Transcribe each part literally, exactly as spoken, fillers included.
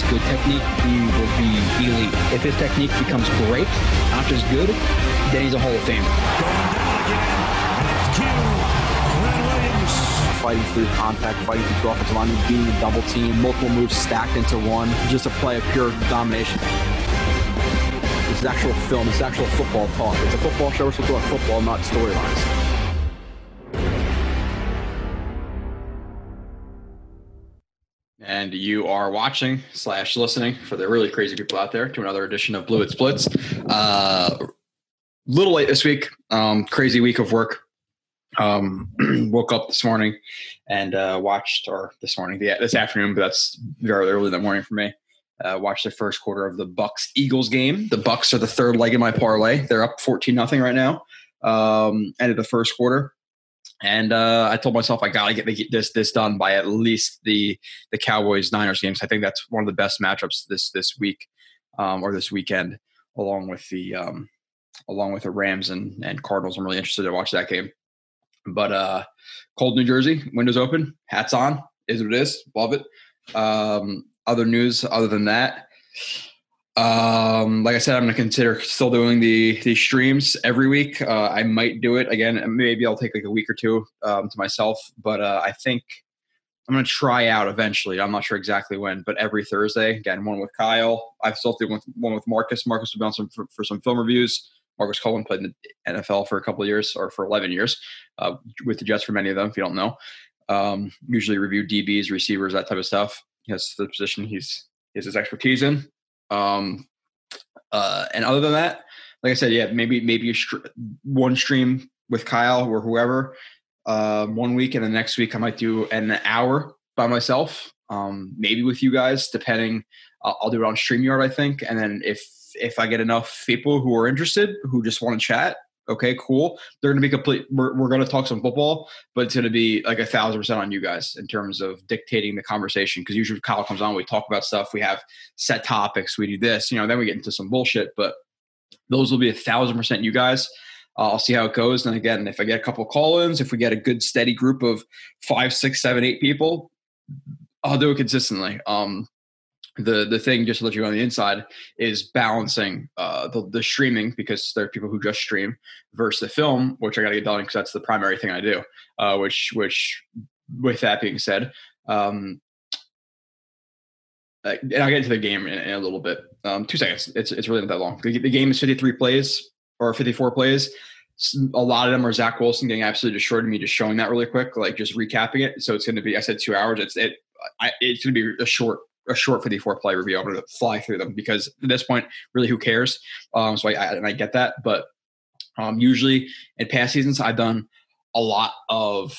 has good technique, he will be elite. If his technique becomes great, not just good, then he's a Hall of Famer. Going down again. Fighting through contact, fighting through offensive line, being a double team, multiple moves stacked into one. Just a play of pure domination. This is actual film. This is actual football talk. It's a football show. We're supposed to talk football, not storylines. And you are watching slash listening, for the really crazy people out there, to another edition of Blue It Splits. Uh, little late this week, um, crazy week of work. Um, woke up this morning and uh, watched, or this morning, the, this afternoon, but that's very early in the morning for me. Uh, watched the first quarter of the Bucks Eagles game. The Bucks are the third leg in my parlay. They're up fourteen nothing right now. Um, ended the first quarter. And uh, I told myself I gotta get this this done by at least the the Cowboys Niners games. I think that's one of the best matchups this this week um, or this weekend, along with the um, along with the Rams and, and Cardinals. I'm really interested to watch that game. But uh, cold New Jersey, windows open, hats on, is what it is. Love it. Um, other news, other than that. Um, like I said, I'm going to consider still doing the, the streams every week. Uh, I might do it again. Maybe I'll take like a week or two, um, to myself, but, uh, I think I'm going to try out eventually. I'm not sure exactly when, but every Thursday, again, one with Kyle. I've still done one with Marcus. Marcus was bouncing for, for some film reviews. Marcus Cullen played in the N F L for a couple of years, or for eleven years, uh, with the Jets, for many of them, if you don't know. Um, usually review D Bs, receivers, that type of stuff. He has the position he's, is his expertise in. Um, uh, and other than that, like I said, yeah, maybe, maybe a str- one stream with Kyle or whoever, uh, one week, and the next week I might do an hour by myself. Um, maybe with you guys, depending, I'll, I'll do it on StreamYard, I think. And then if, if I get enough people who are interested, who just want to chat, okay, cool. They're going to be complete. We're, we're going to talk some football, but it's going to be like a thousand percent on you guys in terms of dictating the conversation. Cause usually Kyle comes on, we talk about stuff. We have set topics. We do this, you know, then we get into some bullshit, but those will be a thousand percent you guys. Uh, I'll see how it goes. And again, if I get a couple call-ins, if we get a good steady group of five, six, seven, eight people, I'll do it consistently. Um, The the thing, just to let you know, on the inside, is balancing uh, the, the streaming, because there are people who just stream, versus the film, which I got to get done because that's the primary thing I do. Uh, which, which, with that being said, um, I, and I'll get into the game in, in a little bit. Um, two seconds. It's it's really not that long. The, the game is fifty-three plays or fifty-four plays. A lot of them are Zach Wilson getting absolutely destroyed, and me just showing that really quick, like just recapping it. So it's going to be, I said two hours. It's it. I, it's going to be a short. a short fifty-four play review. I'm going to fly through them because at this point, really, who cares? Um, so I, I, and I get that, but um, usually in past seasons, I've done a lot of,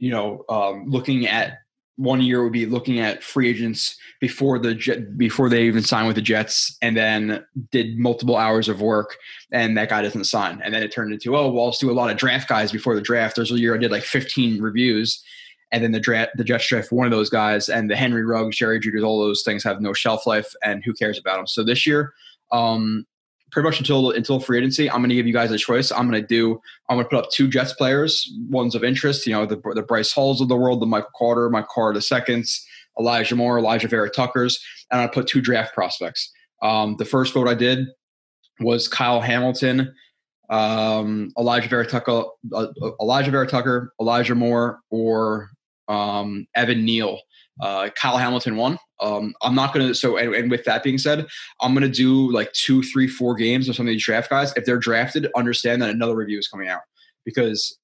you know, um, looking at one year would be looking at free agents before the jet, before they even sign with the Jets, and then did multiple hours of work and that guy doesn't sign. And then it turned into, oh, well, let's do a lot of draft guys before the draft. There's a year I did like fifteen reviews. And then the draft, the Jets draft one of those guys, and the Henry Ruggs, Jerry Jeudy, all those things have no shelf life, and who cares about them? So this year, um, pretty much until until free agency, I'm going to give you guys a choice. I'm going to do, I'm going to put up two Jets players, ones of interest, you know, the the Bryce Halls of the world, the Michael Carter, Michael Carter the Second, Elijah Moore, Elijah Vera Tuckers, and I put two draft prospects. Um, the first vote I did was Kyle Hamilton, um, Elijah Vera Tucker, uh, Elijah Vera Tucker, Elijah Moore, or Um, Evan Neal. uh, Kyle Hamilton won. Um, I'm not going to, so, and, and with that being said, I'm going to do like two, three, four games of some of these draft guys. If they're drafted, understand that another review is coming out, because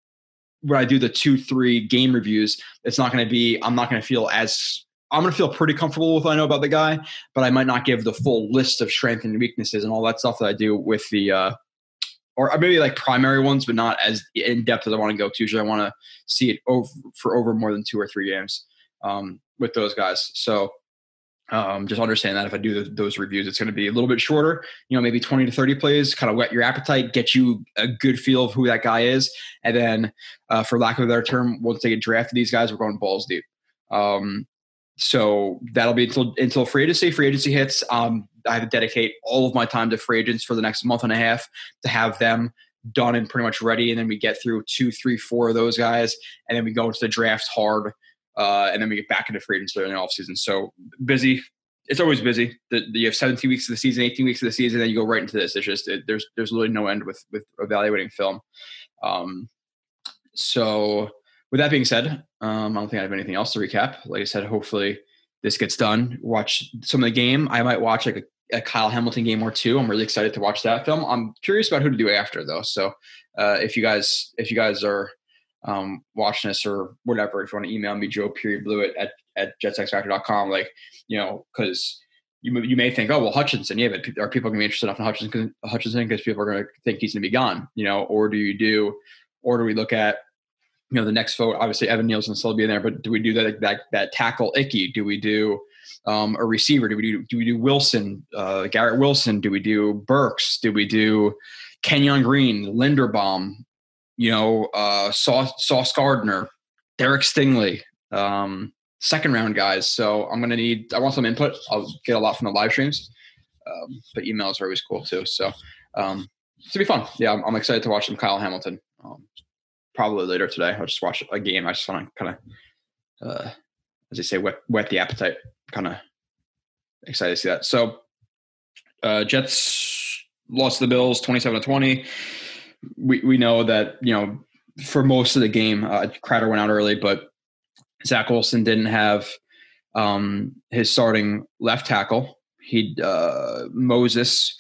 when I do the two, three game reviews, it's not going to be, I'm not going to feel as, I'm going to feel pretty comfortable with what I know about the guy, but I might not give the full list of strengths and weaknesses and all that stuff that I do with the, uh, or maybe like primary ones, but not as in depth as I want to go to. Usually I want to see it over for over more than two or three games um, with those guys. So um, just understand that if I do the, those reviews, it's going to be a little bit shorter, you know, maybe twenty to thirty plays, kind of whet your appetite, get you a good feel of who that guy is. And then uh, for lack of a better term, once they get drafted, these guys, we're going balls deep. Um, so that'll be until, until free agency, free agency hits. Um, I have to dedicate all of my time to free agents for the next month and a half to have them done and pretty much ready. And then we get through two, three, four of those guys. And then we go into the draft hard. Uh, and then we get back into free agents during the offseason. So busy, it's always busy. The, the, you have seventeen weeks of the season, eighteen weeks of the season, then you go right into this. It's just, it, there's, there's literally no end with, with evaluating film. Um, so with that being said, um, I don't think I have anything else to recap. Like I said, hopefully this gets done. Watch some of the game. I might watch like a, a Kyle Hamilton game or two. I'm really excited to watch that film. I'm curious about who to do after though. So uh, if you guys, if you guys are, Um, watching this or whatever, if you want to email me, Joe period Blewett at, at jets x factor dot com, like, you know, because you, you may think, oh, well, Hutchinson, yeah, but are people going to be interested enough in Hutchinson Hutchinson because people are going to think he's going to be gone, you know, or do you do, or do we look at, you know, the next vote, obviously Evan Neal's still be in there, but do we do that, that, that tackle Icky? Do we do um, a receiver? Do we do, do we do Wilson, uh, Garrett Wilson? Do we do Burks? Do we do Kenyon Green, Linderbaum? You know, uh, Sauce, Sauce Gardner, Derek Stingley, um, second round guys. So I'm going to need, I want some input. I'll get a lot from the live streams, um, but emails are always cool too. So um, it's going to be fun. Yeah, I'm, I'm excited to watch some Kyle Hamilton. Um, probably later today. I'll just watch a game. I just want to kind of, uh, as they say, whet, whet the appetite. Kind of excited to see that. So uh, Jets lost to the Bills twenty-seven to twenty. We we know that, you know, for most of the game, uh, Crowder went out early, but Zach Wilson didn't have um, his starting left tackle. He uh, Moses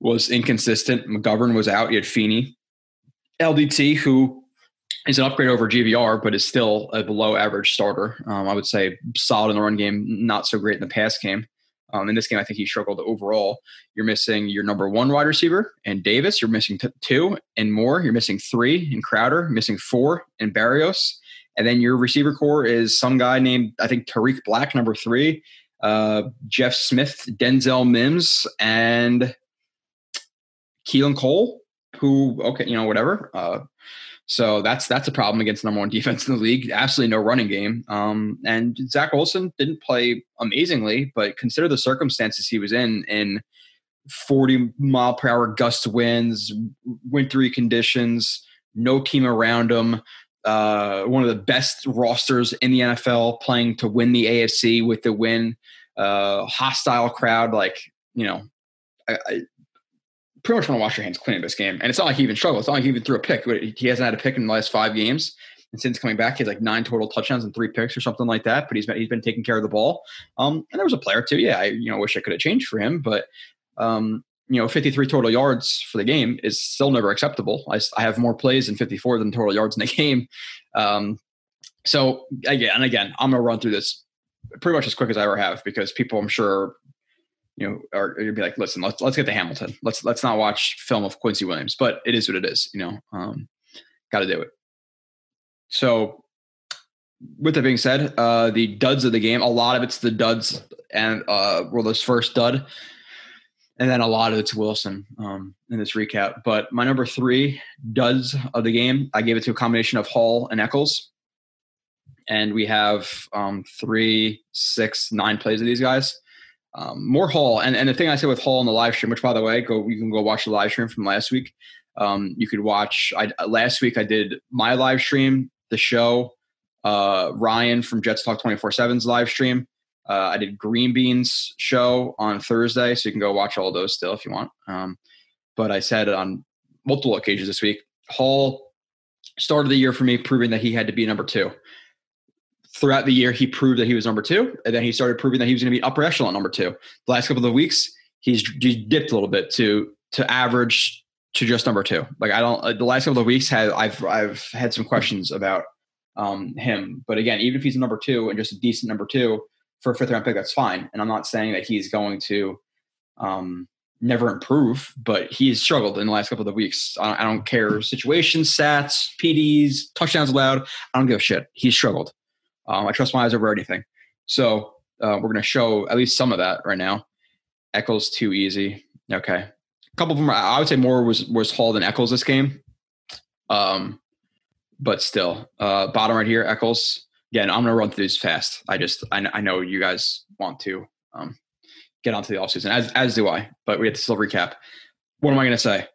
was inconsistent. McGovern was out. You had Feeney. L D T, who is an upgrade over G V R, but is still a below average starter. Um, I would say solid in the run game, not so great in the pass game. Um, in this game, I think he struggled overall. You're missing your number one wide receiver and Davis. You're missing t- two and Moore. You're missing three and Crowder, missing four and Barrios. And then your receiver core is some guy named, I think, Tariq Black, number three, uh, Jeff Smith, Denzel Mims, and Keelan Cole, who, okay, you know, whatever. Uh, so that's that's a problem against number one defense in the league. Absolutely no running game. Um, and Zach Wilson didn't play amazingly, but consider the circumstances he was in, in forty mile per hour gust winds, wintry conditions, no team around him, uh, one of the best rosters in the N F L playing to win the A F C with the win, uh, hostile crowd. Like, you know, I, I pretty much want to wash your hands clean in this game. And it's not like he even struggled. It's not like he even threw a pick. He hasn't had a pick in the last five games. And since coming back, he has like nine total touchdowns and three picks or something like that. But he's been, he's been taking care of the ball. Um, and there was a player too. Yeah, I you know wish I could have changed for him. But, um, you know, fifty-three total yards for the game is still never acceptable. I, I have more plays than fifty-four than total yards in the game. Um, so, again, and again, I'm going to run through this pretty much as quick as I ever have because people, I'm sure – you know, or you'd be like, listen, let's let's get to Hamilton. Let's let's not watch film of Quincy Williams. But it is what it is, you know. Um, got to do it. So, with that being said, uh, the duds of the game. A lot of it's the duds, and uh, well, this first dud, and then a lot of it's Wilson um, in this recap. But my number three duds of the game, I gave it to a combination of Hall and Eccles, and we have um, three, six, nine plays of these guys. Um, more Hall. And, and the thing I said with Hall in the live stream, which by the way, go, you can go watch the live stream from last week. Um, you could watch, I, last week I did my live stream, the show, uh, Ryan from Jets Talk twenty-four seven's live stream. Uh, I did Green Bean's show on Thursday. So you can go watch all those still if you want. Um, but I said on multiple occasions this week, Hall started the year for me, proving that he had to be number two. Throughout the year, he proved that he was number two, and then he started proving that he was going to be upper echelon number two. The last couple of weeks, he's, he's dipped a little bit to to average to just number two. Like I don't, uh, the last couple of weeks, have, I've I've had some questions about um, him. But again, even if he's number two and just a decent number two for a fifth round pick, that's fine. And I'm not saying that he's going to um, never improve, but he's struggled in the last couple of weeks. I don't, I don't care situation, stats, P Ds, touchdowns allowed. I don't give a shit. He's struggled. Um, I trust my eyes over anything. So uh, we're going to show at least some of that right now. Eccles too easy. Okay. A couple of them, I would say more was, was Hall than Eccles this game. Um, but still, uh, bottom right here, Eccles. Again, I'm going to run through these fast. I just, I, I know you guys want to um, get onto the offseason, as as do I, but we have to still recap. What am I going to say?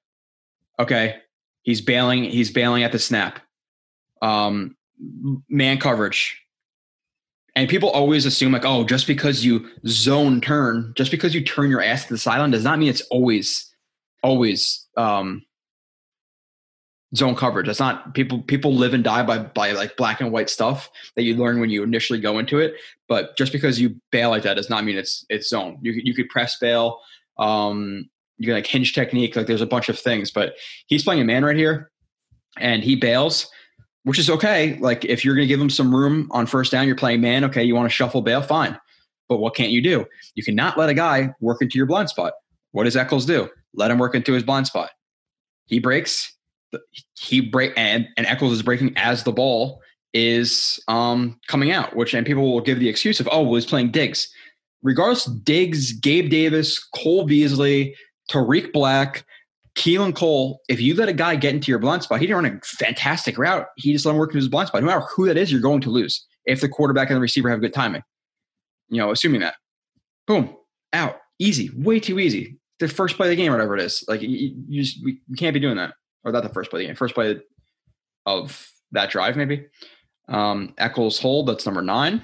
Okay. He's bailing. He's bailing at the snap. Um, man coverage. And people always assume like, oh, just because you zone turn, just because you turn your ass to the sideline does not mean it's always, always um, zone coverage. That's not people, people live and die by, by like black and white stuff that you learn when you initially go into it. But just because you bail like that does not mean it's, it's zone. You you could press bail. Um, you can like hinge technique. Like there's a bunch of things, but he's playing a man right here and he bails, which is okay. Like if you're going to give him some room on first down, you're playing man. Okay. You want to shuffle bail, fine. But what can't you do? You cannot let a guy work into your blind spot. What does Eccles do? Let him work into his blind spot. He breaks, he break and, and Eccles is breaking as the ball is um, coming out, which, and people will give the excuse of, oh, well, he's playing Diggs. Regardless, Diggs, Gabe Davis, Cole Beasley, Tariq Black, Keelan Cole, if you let a guy get into your blind spot, he didn't run a fantastic route. He just let him work into his blind spot. No matter who that is, you're going to lose if the quarterback and the receiver have good timing. You know, assuming that. Boom. Out. Easy. Way too easy. The first play of the game, whatever it is. Like, you, you just we, you can't be doing that. Or not the first play of the game. First play of that drive, maybe. Um, Eccles hold. That's number nine.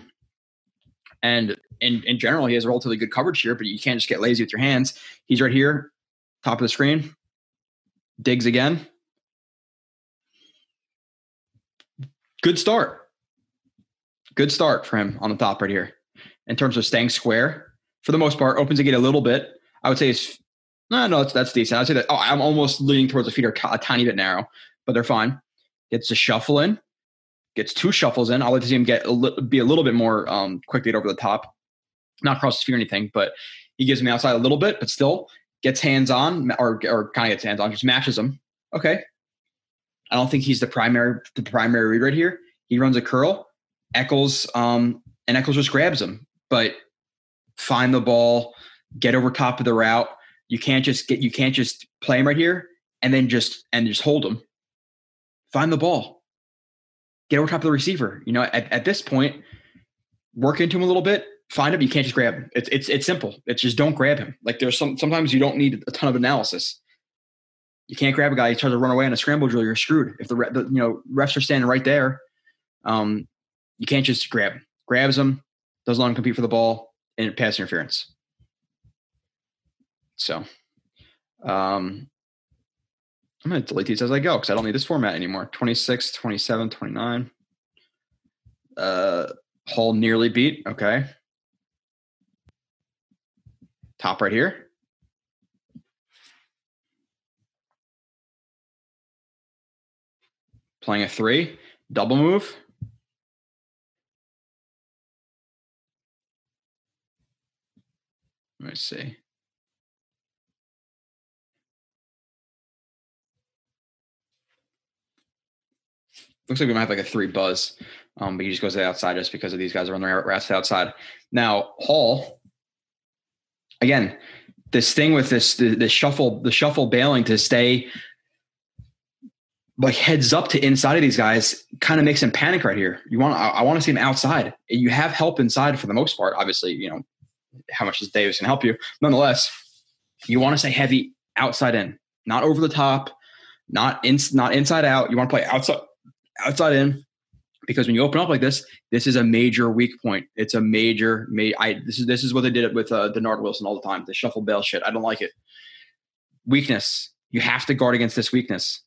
And in, in general, he has relatively good coverage here, but you can't just get lazy with your hands. He's right here. Top of the screen. Diggs again. Good start. Good start for him on the top right here. In terms of staying square, for the most part, opens the gate a little bit. I would say it's no, no, that's, that's decent. I'd say that. Oh, I'm almost leaning towards the feet are t- a tiny bit narrow, but they're fine. Gets a shuffle in. Gets two shuffles in. I like to see him get a li- be a little bit more um, quick gate over the top. Not across the feet or anything, but he gives me outside a little bit, but still. Gets hands on, or or kind of gets hands on, just matches him. Okay, I don't think he's the primary the primary read right here. He runs a curl, Eccles, um, and Eccles just grabs him. But find the ball, get over top of the route. You can't just get you can't just play him right here and then just and just hold him. Find the ball, get over top of the receiver. You know, at, at this point, work into him a little bit. Find him. You can't just grab him. It's it's it's simple. It's just don't grab him. Like there's some sometimes you don't need a ton of analysis. You can't grab a guy. He tries to run away on a scramble drill. You're screwed. If the, the you know refs are standing right there, um, you can't just grab him. Grabs him. Doesn't let him compete for the ball and pass interference. So, um, I'm gonna delete these as I go because I don't need this format anymore. twenty-six, twenty-seven, twenty-nine. Uh, Hall nearly beat. Okay. Top right here. Playing a three, double move. Let me see. Looks like we might have like a three buzz, um, but he just goes to the outside just because of these guys running routes to the outside. Now, Hall. Again, this thing with this the, the shuffle, the shuffle bailing to stay like heads up to inside of these guys kind of makes him panic right here. You want I, I want to see him outside. You have help inside for the most part. Obviously, you know how much is Davis can help you. Nonetheless, you want to stay heavy outside in, not over the top, not in, not inside out. You want to play outside outside in. Because when you open up like this, this is a major weak point. It's a major, ma- I, this is this is what they did with uh, Denard Wilson all the time, the shuffle bail shit. I don't like it. Weakness. You have to guard against this weakness.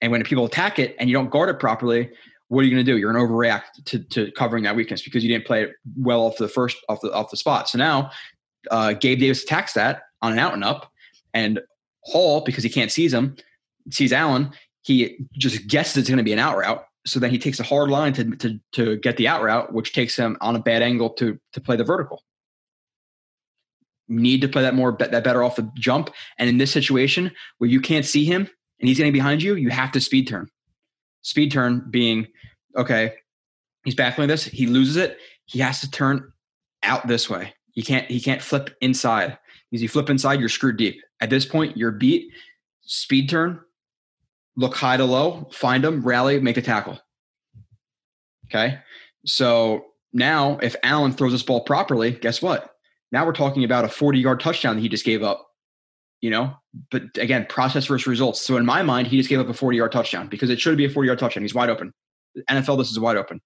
And when people attack it and you don't guard it properly, what are you going to do? You're going to overreact to, to covering that weakness because you didn't play it well off the first off the off the spot. So now uh, Gabe Davis attacks that on an out and up, and Hall, because he can't seize him, sees Allen. He just guesses it's going to be an out route. So then he takes a hard line to, to to get the out route, which takes him on a bad angle to to play the vertical. You need to play that more that better off the jump. And in this situation where you can't see him and he's getting behind you, you have to speed turn. Speed turn being, okay, he's backling this, he loses it, he has to turn out this way. He can't he can't flip inside. Because you flip inside, you're screwed deep. At this point, you're beat. Speed turn. Look high to low, find him, rally, make a tackle. Okay. So now if Allen throws this ball properly, guess what? Now we're talking about a forty-yard touchdown that he just gave up, you know? But again, process versus results. So in my mind, he just gave up a forty-yard touchdown because it should be a forty-yard touchdown. He's wide open. N F L, this is wide open.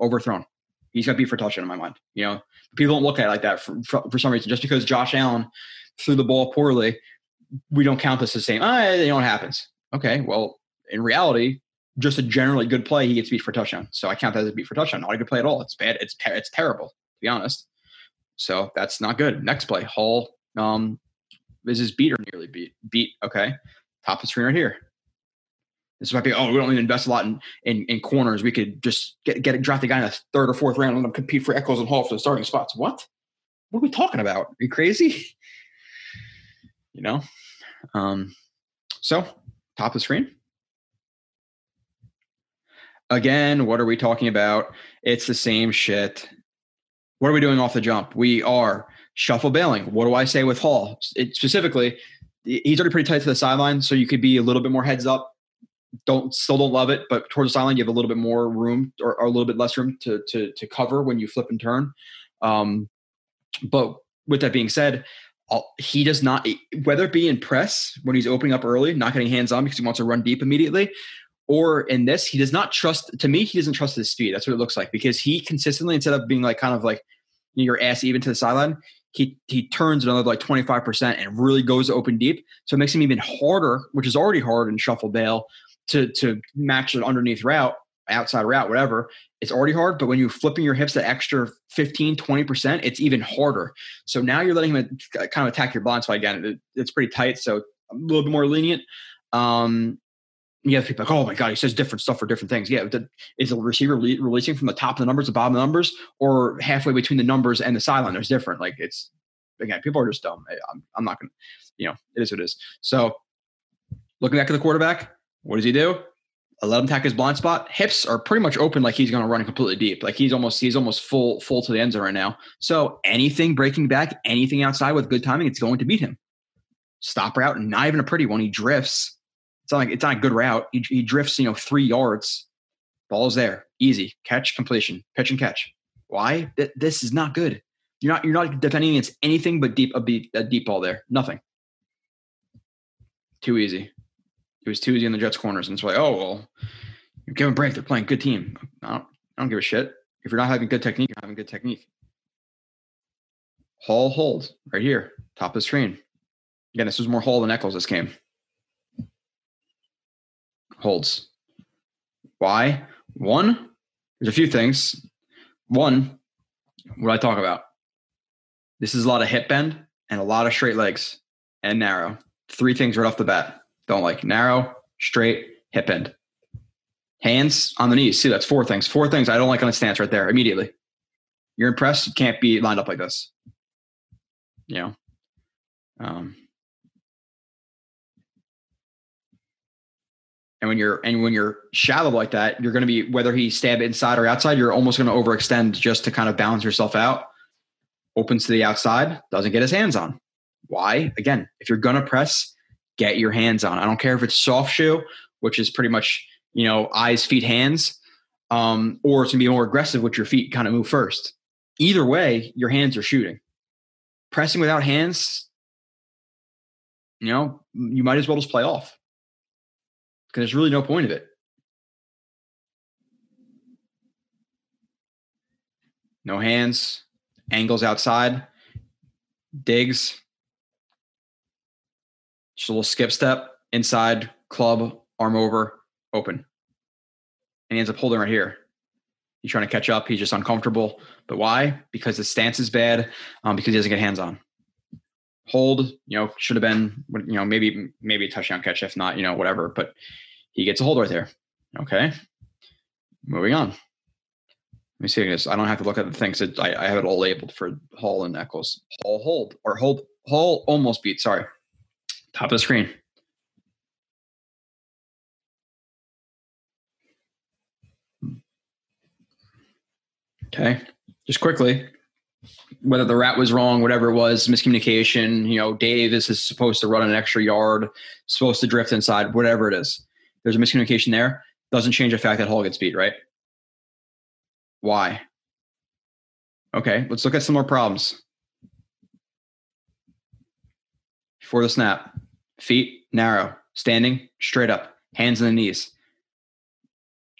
Overthrown. he's got beat for a touchdown in my mind. You know, people don't look at it like that for, for, for some reason. Just because Josh Allen threw the ball poorly, we don't count this as saying, ah, you know, it happens. Okay, well, in reality, just a generally good play, he gets beat for a touchdown. So I count that as a beat for a touchdown. Not a good play at all. It's bad. It's ter- it's terrible, to be honest. So that's not good. Next play, Hall um, is his beat or nearly beat. Beat, okay. Top of the screen right here. This might be, oh, we don't need to invest a lot in, in, in corners. We could just get get draft the guy in the third or fourth round and let him compete for Echols and Hall for the starting spots. What? What are we talking about? Are you crazy? You know? Um, so, top of the screen. Again, what are we talking about? It's the same shit. What are we doing off the jump? We are shuffle bailing. What do I say with Hall? It, specifically, he's already pretty tight to the sideline, so you could be a little bit more heads up. Don't still don't love it, but towards the sideline, you have a little bit more room or, or a little bit less room to to to cover when you flip and turn. Um, but with that being said, I'll, he does not, whether it be in press when he's opening up early, not getting hands on because he wants to run deep immediately, or in this, he does not trust – to me, he doesn't trust his speed. That's what it looks like because he consistently, instead of being like kind of like your ass even to the sideline, he he turns another like twenty-five percent and really goes open deep. So it makes him even harder, which is already hard in shuffle bail, to to match an underneath route, outside route, whatever. It's already hard, but when you're flipping your hips that extra fifteen, twenty percent, it's even harder. So now you're letting him kind of attack your blind spot again. It, it's pretty tight, so a little bit more lenient. Um You have people like, oh, my God, he says different stuff for different things. Yeah, the, is the receiver le- releasing from the top of the numbers, the bottom of the numbers, or halfway between the numbers and the sideline? There's different. Like, it's – again, people are just dumb. I'm, I'm not going to – you know, it is what it is. So, looking back at the quarterback, what does he do? I let him attack his blind spot. Hips are pretty much open like he's going to run completely deep. Like, he's almost he's almost full full to the end zone right now. So, anything breaking back, anything outside with good timing, it's going to beat him. Stop route, not even a pretty one. He drifts. It's not, like, it's not a good route. He, he drifts, you know, three yards. Ball's there. Easy. Catch, completion. Pitch and catch. Why? Th- this is not good. You're not You're not defending against anything but deep a, beat, a deep ball there. Nothing. Too easy. It was too easy in the Jets' corners. And it's like, oh, well, you're giving a break. They're playing good team. I don't, I don't give a shit. If you're not having good technique, you're having good technique. Hall hold right here. Top of the screen. Again, this was more Hall than Echols this game. Holds. Why? One, there's a few things. One, what I talk about. This is a lot of hip bend and a lot of straight legs and narrow. Three things right off the bat. Don't like narrow, straight, hip bend. Hands on the knees. See, that's four things. Four things I don't like on the stance right there immediately. You're impressed. You can't be lined up like this. You know? Um, And when you're and when you're shallow like that, you're going to be, whether he stab it inside or outside, you're almost going to overextend just to kind of balance yourself out. Opens to the outside, doesn't get his hands on. Why? Again, if you're going to press, get your hands on. I don't care if it's soft shoe, which is pretty much, you know, eyes, feet, hands, um, or it's going to be more aggressive with your feet kind of move first. Either way, your hands are shooting. Pressing without hands, you know, you might as well just play off. Because there's really no point of it. No hands, angles outside, digs, just a little skip step, inside, club, arm over, open. And he ends up holding right here. He's trying to catch up. He's just uncomfortable. But why? Because the stance is bad, um, because he doesn't get hands on. Hold, you know, should have been, you know, maybe, maybe a touchdown catch, if not, you know, whatever, but he gets a hold right there. Okay. Moving on. Let me see this. I don't have to look at the things that I, I have it all labeled for Hall and Echols. Hall hold or hold, Hall almost beat. Sorry. Top of the screen. Okay. Just quickly. Whether the route was wrong, whatever it was, miscommunication, you know, Davis is supposed to run an extra yard, supposed to drift inside, whatever it is. There's a miscommunication there. Doesn't change the fact that Hall gets beat, right? Why? Okay, let's look at some more problems. Before the snap, feet narrow, standing straight up, hands on the knees.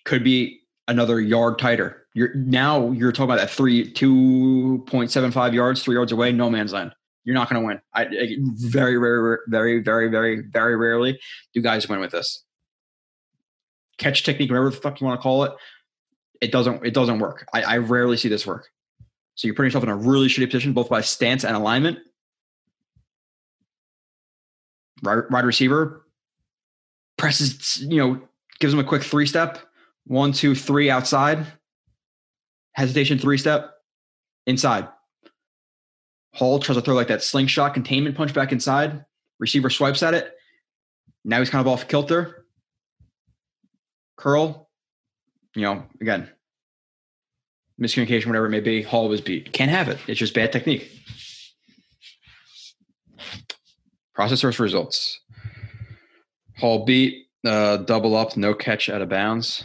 Could be another yard tighter. You're now you're talking about that three two point seven five yards, three yards away, no man's land. You're not going to win. I, I very, very, very, very, very, very rarely do guys win with this catch technique, whatever the fuck you want to call it. It doesn't. It doesn't work. I, I rarely see this work. So you're putting yourself in a really shitty position, both by stance and alignment. Right, right receiver presses, you know, gives him a quick three step, one, two, three outside. Hesitation, three step inside. Hall tries to throw like that slingshot containment punch back inside. Receiver swipes at it. Now he's kind of off kilter. Curl, you know, again, miscommunication, whatever it may be. Hall was beat. Can't have it. It's just bad technique. Process versus results. Hall beat, uh, double up, no catch out of bounds.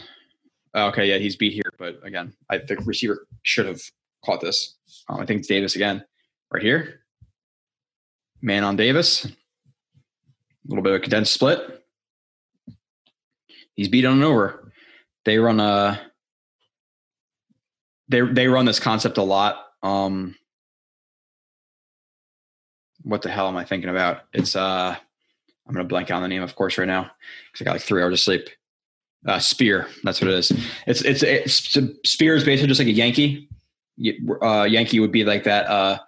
Okay, yeah, he's beat here, but again, I think receiver should have caught this. Um, I think it's Davis again. Right here, man on Davis, a little bit of a condensed split. He's beat on and over. They run a they they run this concept a lot. Um, what the hell am I thinking about? It's uh, I'm gonna blank out on the name, of course, right now because I got like three hours of sleep. Uh, spear, that's what it is. It's it's, it's spear is basically just like a Yankee. Uh, Yankee would be like that. Uh,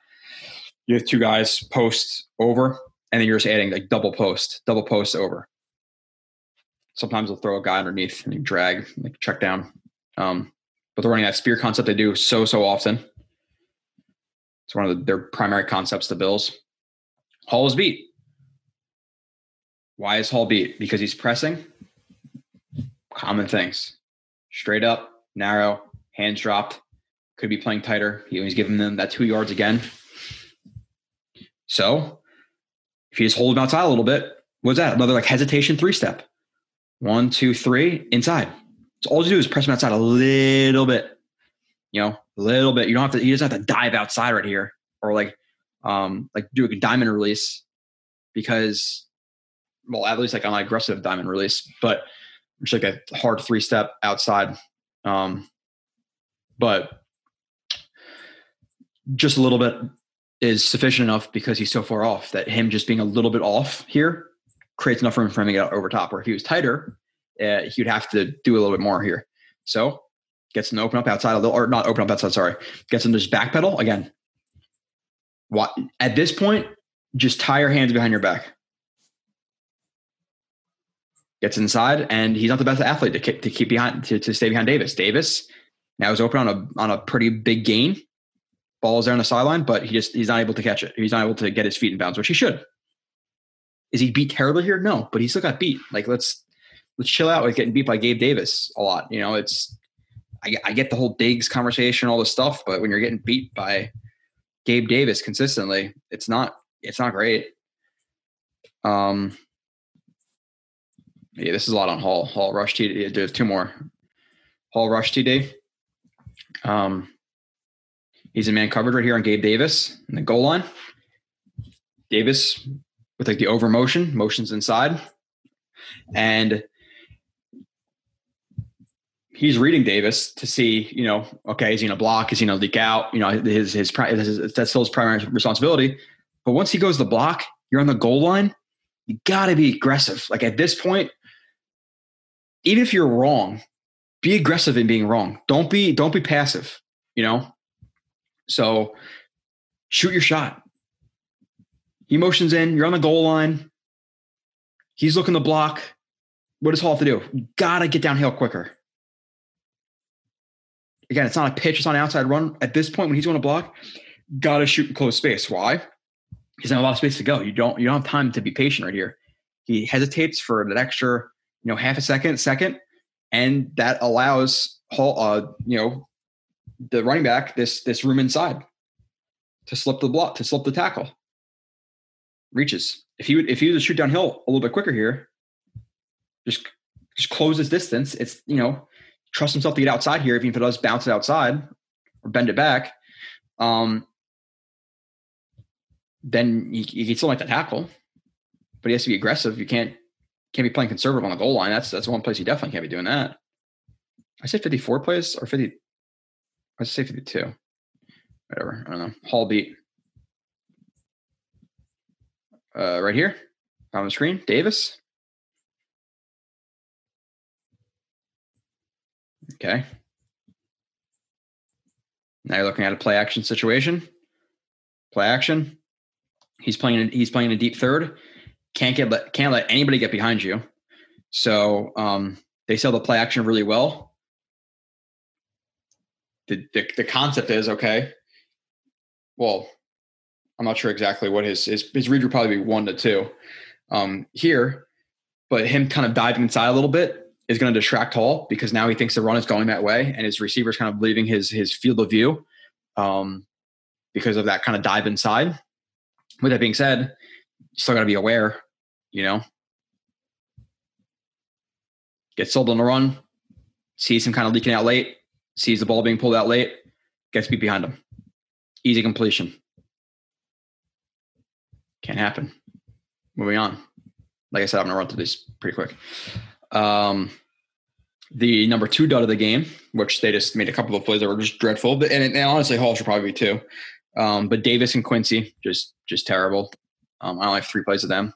You have two guys post over, and then you're just adding like double post, double post over. Sometimes they'll throw a guy underneath and you drag, like check down. Um, but they're running that spear concept they do so, so often. It's one of the, their primary concepts, the Bills. Hall is beat. Why is Hall beat? Because he's pressing. Common things. Straight up, narrow, hands dropped. Could be playing tighter. He's giving them that two yards again. So if you just hold him outside a little bit, what's that? Another like hesitation three-step. One, two, three, inside. So all you do is press him outside a little bit, you know, a little bit. You don't have to, you just have to dive outside right here or like, um, like do a diamond release because, well, at least like on an aggressive diamond release, but it's like a hard three-step outside. Um, but just a little bit is sufficient enough because he's so far off that him just being a little bit off here creates enough room for him to get over top. Or if he was tighter, uh, he'd have to do a little bit more here. So gets him to open up outside a little, or not open up outside, sorry. Gets him to just backpedal again. What, at this point, just tie your hands behind your back. Gets inside, and he's not the best athlete to keep, to keep behind, to, to stay behind Davis. Davis now is open on a on a pretty big gain. Ball is there on the sideline, but he just he's not able to catch it. He's not able to get his feet in bounds, which he should. Is he beat terribly here? No, but he still got beat. Like let's let's chill out with getting beat by Gabe Davis a lot. You know, it's I, I get the whole Diggs conversation, all this stuff, but when you're getting beat by Gabe Davis consistently, it's not it's not great. Um, yeah, this is a lot on Hall. Hall rush T D. There's two more. Hall rush T D. Um. He's in man coverage right here on Gabe Davis in the goal line. Davis with like the over motion, motions inside. And he's reading Davis to see, you know, okay, is he going to block? Is he going to leak out? You know, his, his, his, that's still his primary responsibility. But once he goes to the block, you're on the goal line. You got to be aggressive. Like at this point, even if you're wrong, be aggressive in being wrong. Don't be, don't be passive, you know? So shoot your shot. He motions in. You're on the goal line. He's looking to block. What does Hall have to do? You got to get downhill quicker. Again, it's not a pitch. It's not an outside run. At this point, when he's going to block, got to shoot in close space. Why? He's not a lot of space to go. You don't, you don't have time to be patient right here. He hesitates for an extra, you know, half a second, second, and that allows Hall, uh, you know, the running back, this this room inside to slip the block, to slip the tackle. Reaches. If he would, if he would shoot downhill a little bit quicker here, just just close his distance. It's, you know, trust himself to get outside here, even if it does bounce it outside or bend it back. Um, then you, you can still make the tackle, but he has to be aggressive. You can't can't be playing conservative on the goal line. That's that's one place you definitely can't be doing that. I said fifty-four plays or fifty. Let's say fifty-two. Whatever. I don't know. Hall beat. Uh, right here on the screen, Davis. Okay. Now you're looking at a play action situation. Play action. He's playing. He's playing a deep third. Can't get. Can't let anybody get behind you. So um, they sell the play action really well. The, the the concept is okay. Well, I'm not sure exactly what his his, his read would probably be one to two um, here, but him kind of diving inside a little bit is going to distract Hall because now he thinks the run is going that way and his receiver's kind of leaving his his field of view um, because of that kind of dive inside. With that being said, you still got to be aware, you know. Gets sold on the run, sees him kind of leaking out late, sees the ball being pulled out late, gets beat behind him. Easy completion. Can't happen. Moving on. Like I said, I'm going to run through these pretty quick. Um, the number two dud of the game, which they just made a couple of plays that were just dreadful, but, and, and honestly, Hall should probably be two. Um, but Davis and Quincy, just just terrible. Um, I only have three plays of them.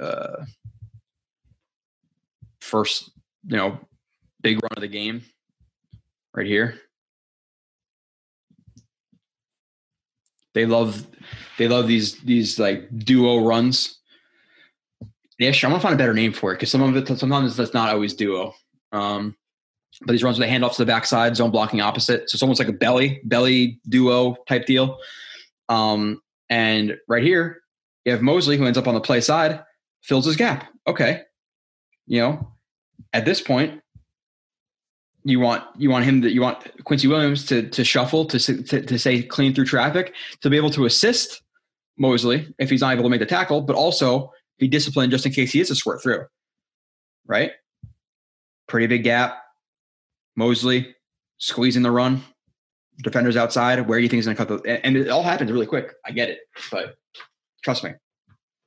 Uh, first, you know, big run of the game right here. They love, they love these these like duo runs. Ish. I'm gonna find a better name for it because some of it, sometimes that's not always duo. Um, but these runs with a handoff to the backside, zone blocking opposite. So it's almost like a belly, belly duo type deal. Um, and right here, you have Mosley who ends up on the play side, fills his gap. Okay, you know, at this point, you want you want him that you want Quincy Williams to to shuffle to to, to say clean through traffic to be able to assist Mosley if he's not able to make the tackle, but also be disciplined just in case he is a squirt through, right? Pretty big gap. Mosley squeezing the run. Defenders outside. Where do you think he's going to cut the – and it all happens really quick. I get it, but trust me.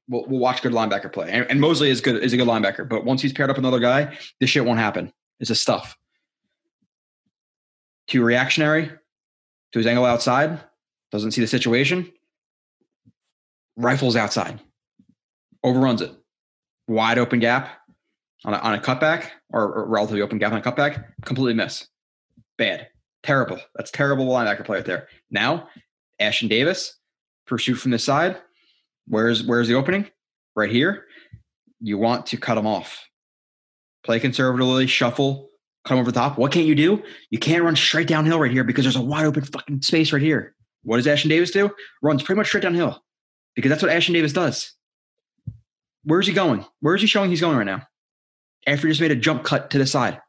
We'll, we'll watch good linebacker play. And, and Mosley is good is a good linebacker, but once he's paired up with another guy, this shit won't happen. It's a stuff. Too reactionary to his angle outside. Doesn't see the situation. Rifles outside. Overruns it. Wide open gap on a, on a cutback or, or relatively open gap on a cutback. Completely miss. Bad. Terrible. That's terrible linebacker play right there. Now, Ashtyn Davis, pursuit from this side. Where's where's the opening? Right here. You want to cut him off. Play conservatively, shuffle, cut him over the top. What can't you do? You can't run straight downhill right here because there's a wide open fucking space right here. What does Ashtyn Davis do? Runs pretty much straight downhill because that's what Ashtyn Davis does. Where's he going? Where's he showing he's going right now? After he just made a jump cut to the side.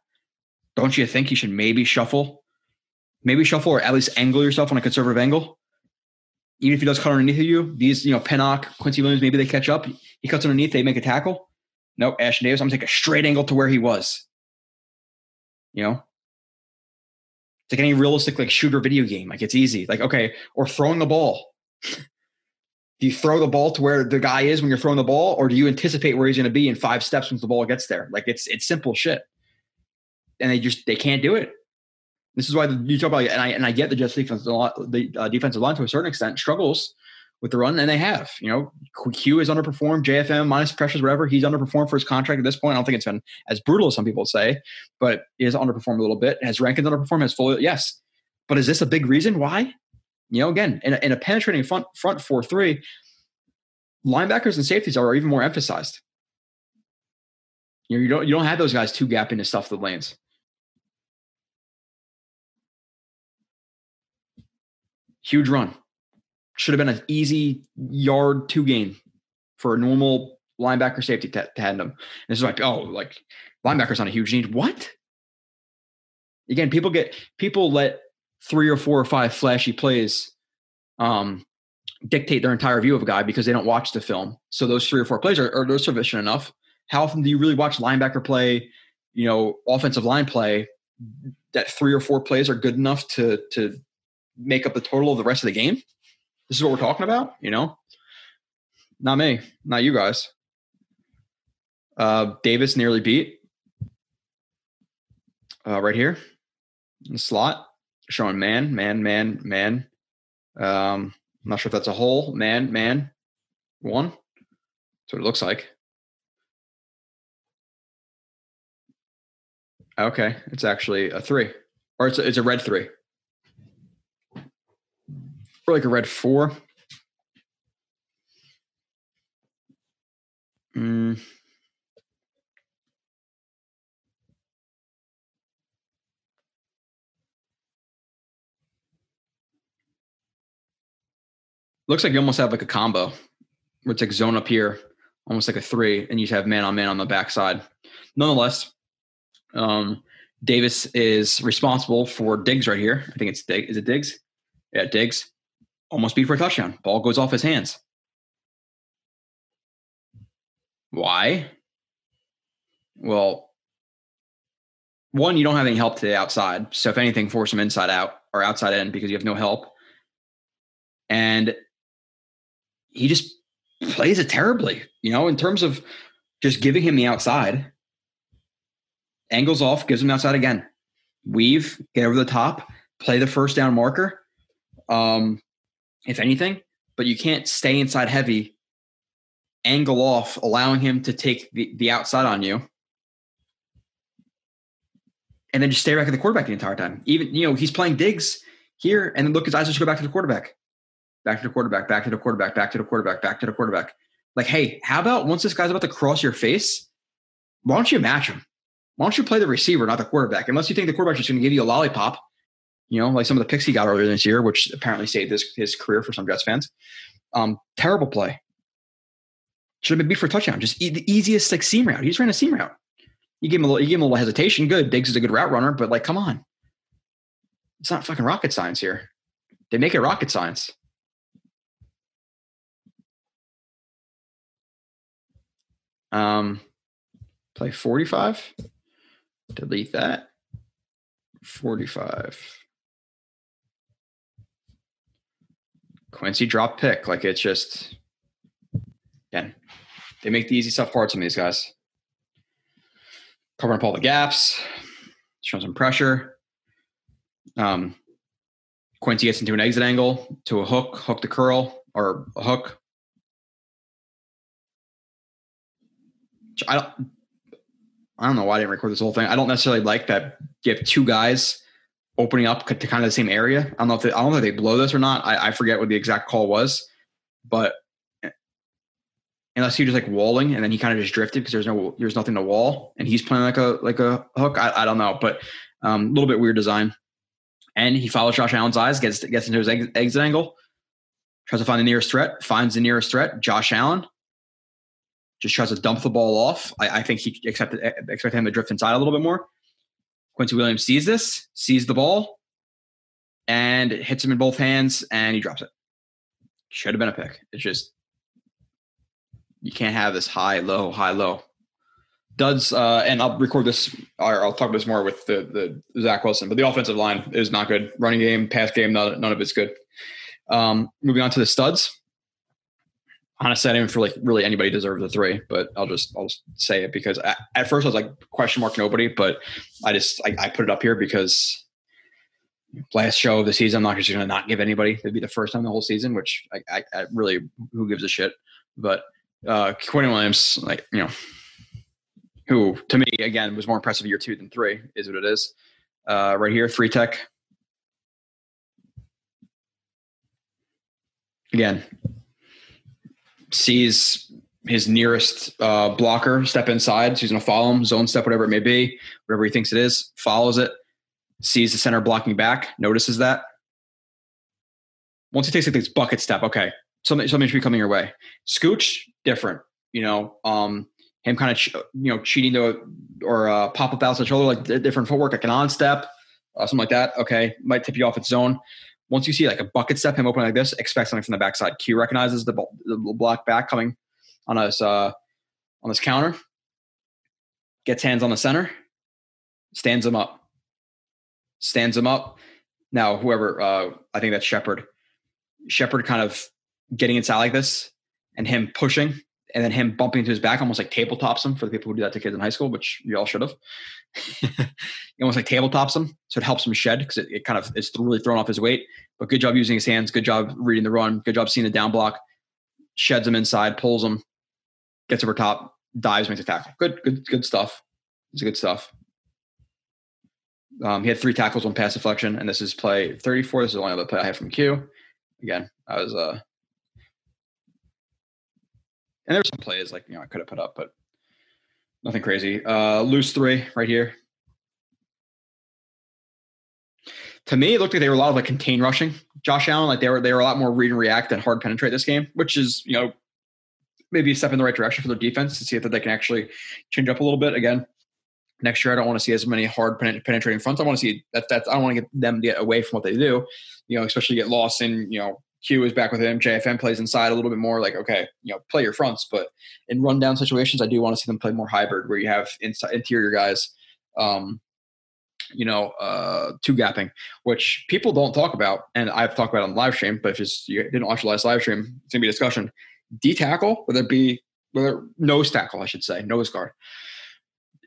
Don't you think you should maybe shuffle? Maybe shuffle or at least angle yourself on a conservative angle. Even if he does cut underneath of you, these, you know, Pinnock, Quincy Williams, maybe they catch up. He cuts underneath, they make a tackle. Nope, Ashtyn Davis, I'm going to take a straight angle to where he was. You know? It's like any realistic, like, shooter video game. Like, it's easy. Like, okay, or throwing the ball. Do you throw the ball to where the guy is when you're throwing the ball, or do you anticipate where he's going to be in five steps once the ball gets there? Like it's it's simple shit, and they just they can't do it. This is why the, you talk about and I and I get the Jets defense a lot, the uh, defensive line to a certain extent struggles with the run, and they have you know Q is underperformed, J F M minus pressures whatever he's underperformed for his contract at this point. I don't think it's been as brutal as some people say, but he has underperformed a little bit. Has Rankins underperformed? Has Foley? Yes, but is this a big reason why? You know, again, in a, in a penetrating front front four three, linebackers and safeties are even more emphasized. You know, you don't you don't have those guys two gap into stuff the lanes. Huge run. Should have been an easy yard two gain for a normal linebacker safety t- tandem. And this is like, oh, like linebackers on a huge need. What? Again, people get people let. three or four or five flashy plays um, dictate their entire view of a guy because they don't watch the film. So those three or four plays are, are sufficient enough. How often do you really watch linebacker play, you know, offensive line play, that three or four plays are good enough to to make up the total of the rest of the game? This is what we're talking about, you know? Not me. Not you guys. Uh, Davis nearly beat. Uh, right here in the slot. showing man, man, man, man. Um, I'm not sure if that's a hole. Man, man, one. That's what it looks like. Okay, it's actually a three. Or it's a, it's a red three. Or like a red four. Mm. Looks like you almost have like a combo where it's like zone up here, almost like a three, and you have man on man on the backside. Nonetheless, um, Davis is responsible for Diggs right here. I think it's Diggs. Is it Diggs? Yeah, Diggs. Almost beat for a touchdown. Ball goes off his hands. Why? Well, one, you don't have any help to the outside. So if anything, force him inside out or outside in because you have no help. And he just plays it terribly, you know, in terms of just giving him the outside. Angles off, gives him outside again. Weave, get over the top, play the first down marker, um, if anything. But you can't stay inside heavy, angle off, allowing him to take the, the outside on you. And then just stay back at the quarterback the entire time. Even, you know, he's playing Diggs here, and then look, his eyes just go back to the quarterback. Back to the quarterback, back to the quarterback, back to the quarterback, back to the quarterback. Like, hey, how about once this guy's about to cross your face, why don't you match him? Why don't you play the receiver, not the quarterback? Unless you think the quarterback's just going to give you a lollipop, you know, like some of the picks he got earlier this year, which apparently saved his, his career for some Jets fans. Um, terrible play. Should have been beat for a touchdown. Just e- the easiest, like, seam route. He just ran a seam route. You gave him a little, you gave him a little hesitation. Good. Diggs is a good route runner, but, like, come on. It's not fucking rocket science here. They make it rocket science. Um, play forty-five, delete that, forty-five. Quincy drop pick. Like, it's just, again, they make the easy stuff hard, some of these guys. Covering up all the gaps, showing some pressure. Um, Quincy gets into an exit angle, to a hook, hook to curl, or a hook. I don't, I don't know why I didn't record this whole thing. I don't necessarily like that you have two guys opening up to kind of the same area. I don't know if they, I don't know if they blow this or not. I, I forget what the exact call was, but unless he was just like walling and then he kind of just drifted because there's no there's nothing to wall and he's playing like a like a hook. I, I don't know, but a um, little bit weird design. And he follows Josh Allen's eyes, gets gets into his ex, exit angle, tries to find the nearest threat, finds the nearest threat, Josh Allen. Just tries to dump the ball off. I, I think he expected expect him to drift inside a little bit more. Quincy Williams sees this, sees the ball, and it hits him in both hands, and he drops it. Should have been a pick. It's just you can't have this high, low, high, low. Duds, uh, and I'll record this, or I'll talk about this more with the, the Zach Wilson, but the offensive line is not good. Running game, pass game, none, none of it's good. Um, moving on to the studs. Honestly, I didn't feel like really anybody deserves a three, but I'll just I'll just say it because I, at first I was like question mark nobody, but I just I, I put it up here because last show of the season I'm not just going to not give anybody. It'd be the first time the whole season, which I, I, I really who gives a shit. But uh, Quincy Williams, like you know, who to me again was more impressive year two than three is what it is. Uh, right here, three tech again. Sees his nearest uh, blocker step inside. So he's going to follow him, zone step, whatever it may be, whatever he thinks it is, follows it, sees the center blocking back, notices that. Once he takes it, it's bucket step. Okay, something, something should be coming your way. Scooch, different. You know, um, him kind of, ch- you know, cheating to a, or uh, pop up outside shoulder, like d- different footwork, like an on step, uh, something like that. Okay, might tip you off its zone. Once you see like a bucket step, him open like this, expect something from the backside. Q recognizes the, ball, the block back coming on us uh, on this counter. Gets hands on the center, stands him up, stands him up. Now, whoever uh, I think that's Shepherd. Shepherd kind of getting inside like this, and him pushing, and then him bumping into his back almost like tabletops him, for the people who do that to kids in high school, which you all should have. Almost like tabletops him, so it helps him shed because it, it kind of is really thrown off his weight. But good job using his hands, good job reading the run, good job seeing the down block, sheds him inside, pulls him, gets over top, dives, makes a tackle. Good, good, good stuff. It's good stuff. Um, he had three tackles, one pass deflection, and this is play thirty-four. This is the only other play I have from Q. Again, I was uh, and there were some plays like you know I could have put up, but nothing crazy. Uh, loose three right here. To me, it looked like they were a lot of like contain rushing. Josh Allen, like they were they were a lot more read and react than hard penetrate this game, which is you know maybe a step in the right direction for their defense to see if they can actually change up a little bit again. Next year, I don't want to see as many hard penetrating fronts. I want to see that. That's I don't want to get them to get away from what they do, you know, especially get lost in, you know, Q is back with him. J F M plays inside a little bit more like, okay, you know, play your fronts. But in run down situations, I do want to see them play more hybrid where you have inside interior guys, um, you know, uh, two gapping, which people don't talk about. And I've talked about on the live stream, but if just, you didn't watch the last live stream, it's going to be a discussion. D tackle, whether it be whether nose tackle, I should say, nose guard,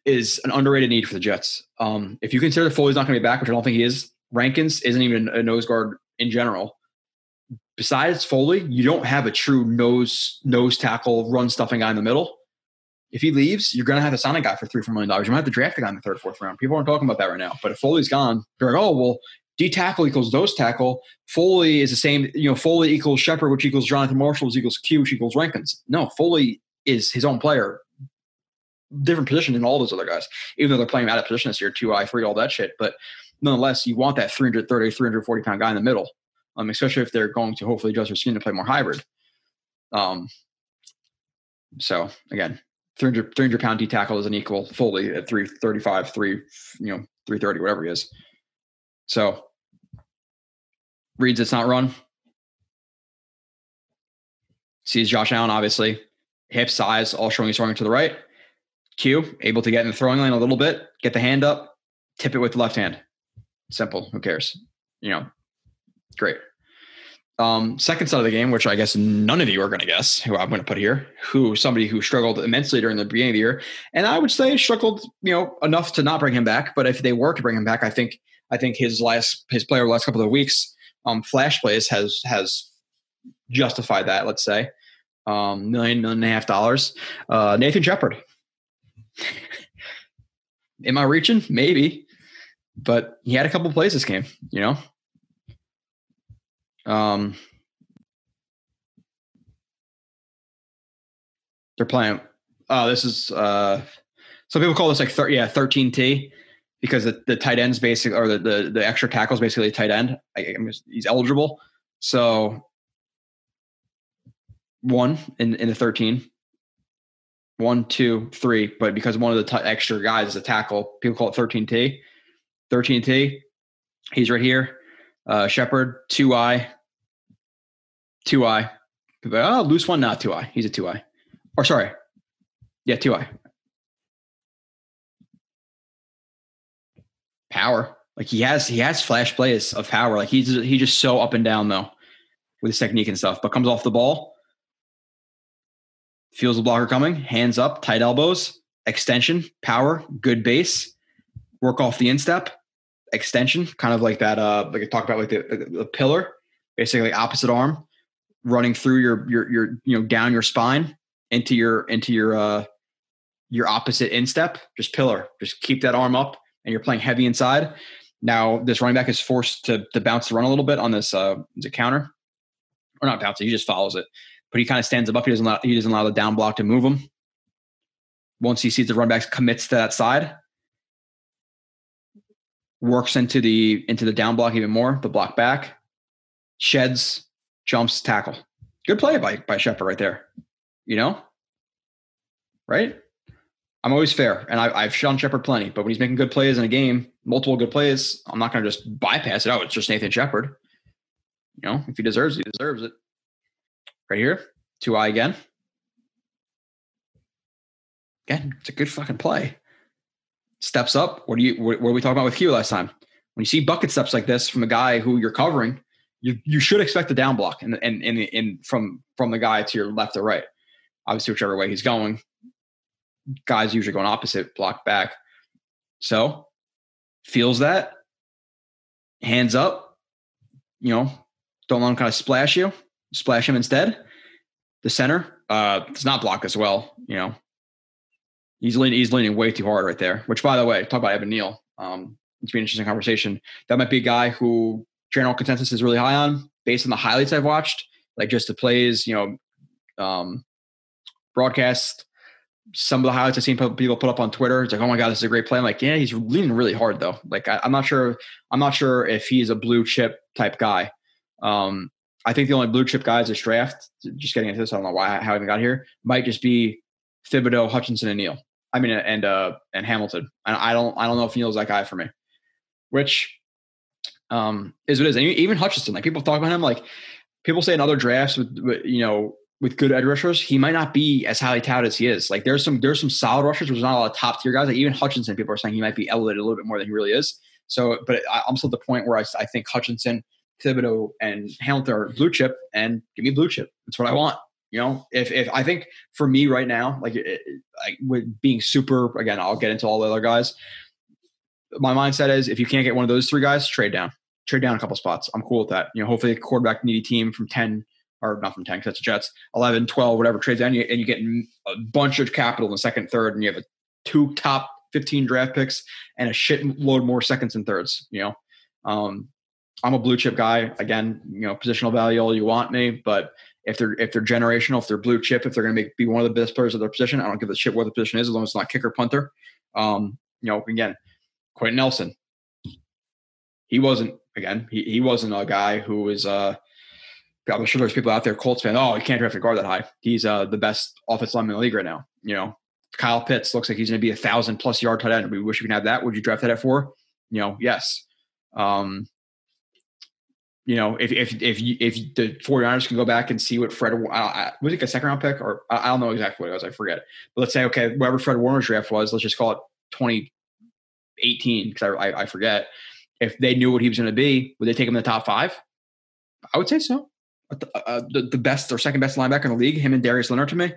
is an underrated need for the Jets. Um, if you consider Foley's not going to be back, which I don't think he is, Rankins isn't even a nose guard in general. Besides Foley, you don't have a true nose nose tackle, run-stuffing guy in the middle. If he leaves, you're going to have to sign a guy for three, four million dollars. You might have to draft a guy in the third, fourth round. People aren't talking about that right now. But if Foley's gone, they're like, oh, well, D-tackle equals nose tackle. Foley is the same. You know, Foley equals Shepherd, which equals Jonathan Marshall, which equals Q, which equals Rankins. No, Foley is his own player. Different position than all those other guys, even though they're playing out of position this year, two I, three, all that shit. But nonetheless, you want that three thirty, three forty pound guy in the middle, um, especially if they're going to hopefully adjust their scheme to play more hybrid. Um, so again, three hundred, three hundred pound D tackle doesn't equal Foley at three thirty-five, three, you know, three thirty, whatever he is. So reads it's not run. Sees Josh Allen, obviously, hip size, all showing he's throwing to the right. Q, able to get in the throwing lane a little bit, get the hand up, tip it with the left hand. Simple. Who cares? You know, great. Um, second side of the game, which I guess none of you are going to guess who I'm going to put here, who somebody who struggled immensely during the beginning of the year. And I would say struggled, you know, enough to not bring him back. But if they were to bring him back, I think, I think his last, his play over the last couple of weeks, um, flash plays has, has justified that, let's say, um, million, million and a half dollars. Uh, Nathan Shepard. Am I reaching? Maybe, but he had a couple plays this game, you know. Um, they're playing. Oh, this is uh, some people call this like thir- yeah, thirteen T, because the, the tight end's basic, or the, the the extra tackle's basically a tight end. I, I'm just, he's eligible, so one in in the thirteen. One, two, three, but because one of the t- extra guys is a tackle, people call it thirteen T. thirteen T, he's right here. Uh, Shepherd, two I. two I. Oh, loose one, not two I. He's a two I. Or sorry. Yeah, two I. Power. Like he has he has flash plays of power. Like he's he's just so up and down, though, with his technique and stuff, but comes off the ball. Feels the blocker coming, hands up, tight elbows, extension, power, good base, work off the instep, extension, kind of like that, uh, like I talked about, like the, the, the pillar, basically opposite arm, running through your, your, your, you know, down your spine into your, into your, uh, your opposite instep, just pillar, just keep that arm up and you're playing heavy inside. Now this running back is forced to to bounce the run a little bit on this, uh, is it counter or not bounce it? He just follows it. But he kind of stands up. He doesn't allow, he doesn't allow the down block to move him. Once he sees the run back commits to that side, works into the into the down block even more. The block back, sheds, jumps, tackle. Good play by by Shepherd right there. You know, right? I'm always fair, and I, I've shown Shepherd plenty. But when he's making good plays in a game, multiple good plays, I'm not going to just bypass it. Oh, it's just Nathan Shepherd. You know, if he deserves it, he deserves it. Right here, two I again. Again, it's a good fucking play. Steps up. What do you? What were we talking about with Q last time? When you see bucket steps like this from a guy who you're covering, you you should expect a down block and and and from from the guy to your left or right. obviously whichever way he's going, guys usually going opposite, block back. So feels that, hands up, you know, don't let him kind of splash you, splash him instead. The center uh, does not block as well, you know. He's leaning, he's leaning way too hard right there, which, by the way, talk about Evan Neal. Um, it's been an interesting conversation. That might be a guy who general consensus is really high on based on the highlights I've watched, like just the plays, you know, um, broadcast. Some of the highlights I've seen people put up on Twitter. It's like, oh my God, this is a great play. I'm like, yeah, he's leaning really hard though. Like, I, I'm not sure. I'm not sure if he's a blue chip type guy. Um, I think the only blue chip guys this draft, just getting into this, I don't know why, how I even got here, might just be Thibodeau, Hutchinson, and Neal. I mean, and uh, and Hamilton. And I don't, I don't know if Neal's that guy for me, which um, is what it is. And even Hutchinson, like people talk about him, like people say in other drafts with, with you know, with good edge rushers, he might not be as highly touted as he is. Like there's some, there's some solid rushers, but there's not a lot of top tier guys. Like even Hutchinson, people are saying he might be elevated a little bit more than he really is. So, but I, I'm still at the point where I, I think Hutchinson, Thibodeau, and Hamilton are blue chip, and give me blue chip. That's what I want. You know, if, if I think for me right now, like, it, like with being super, again, I'll get into all the other guys. My mindset is if you can't get one of those three guys, trade down, trade down a couple spots. I'm cool with that. You know, hopefully a quarterback needy team from ten or not from ten, because that's the Jets, eleven, twelve, whatever, trades down, and you, and you get a bunch of capital in the second, third, and you have a two top fifteen draft picks and a shitload more seconds and thirds, you know. Um, I'm a blue chip guy. Again, you know, positional value all you want me, but if they're if they're generational, if they're blue chip, if they're going to make, be one of the best players of their position, I don't give a shit what the position is as long as it's not kicker, punter. Um, you know, again, Quentin Nelson, he wasn't, again, he, he wasn't a guy who was uh, – I'm sure there's people out there, Colts fan, oh, he can't draft a guard that high. He's uh, the best offensive lineman in the league right now. You know, Kyle Pitts looks like he's going to be a thousand plus yard tight end. We wish we can have that. Would you draft that at four? You know, yes. Um, you know, if if if you, if the 49ers can go back and see what Fred I, I, was it a second round pick or I, I don't know exactly what it was, I forget. But let's say okay, whatever Fred Warner's draft was, let's just call it twenty eighteen because I, I I forget. If they knew what he was going to be, would they take him in the top five? I would say so. Uh, the, the best or second best linebacker in the league, him and Darius Leonard to me,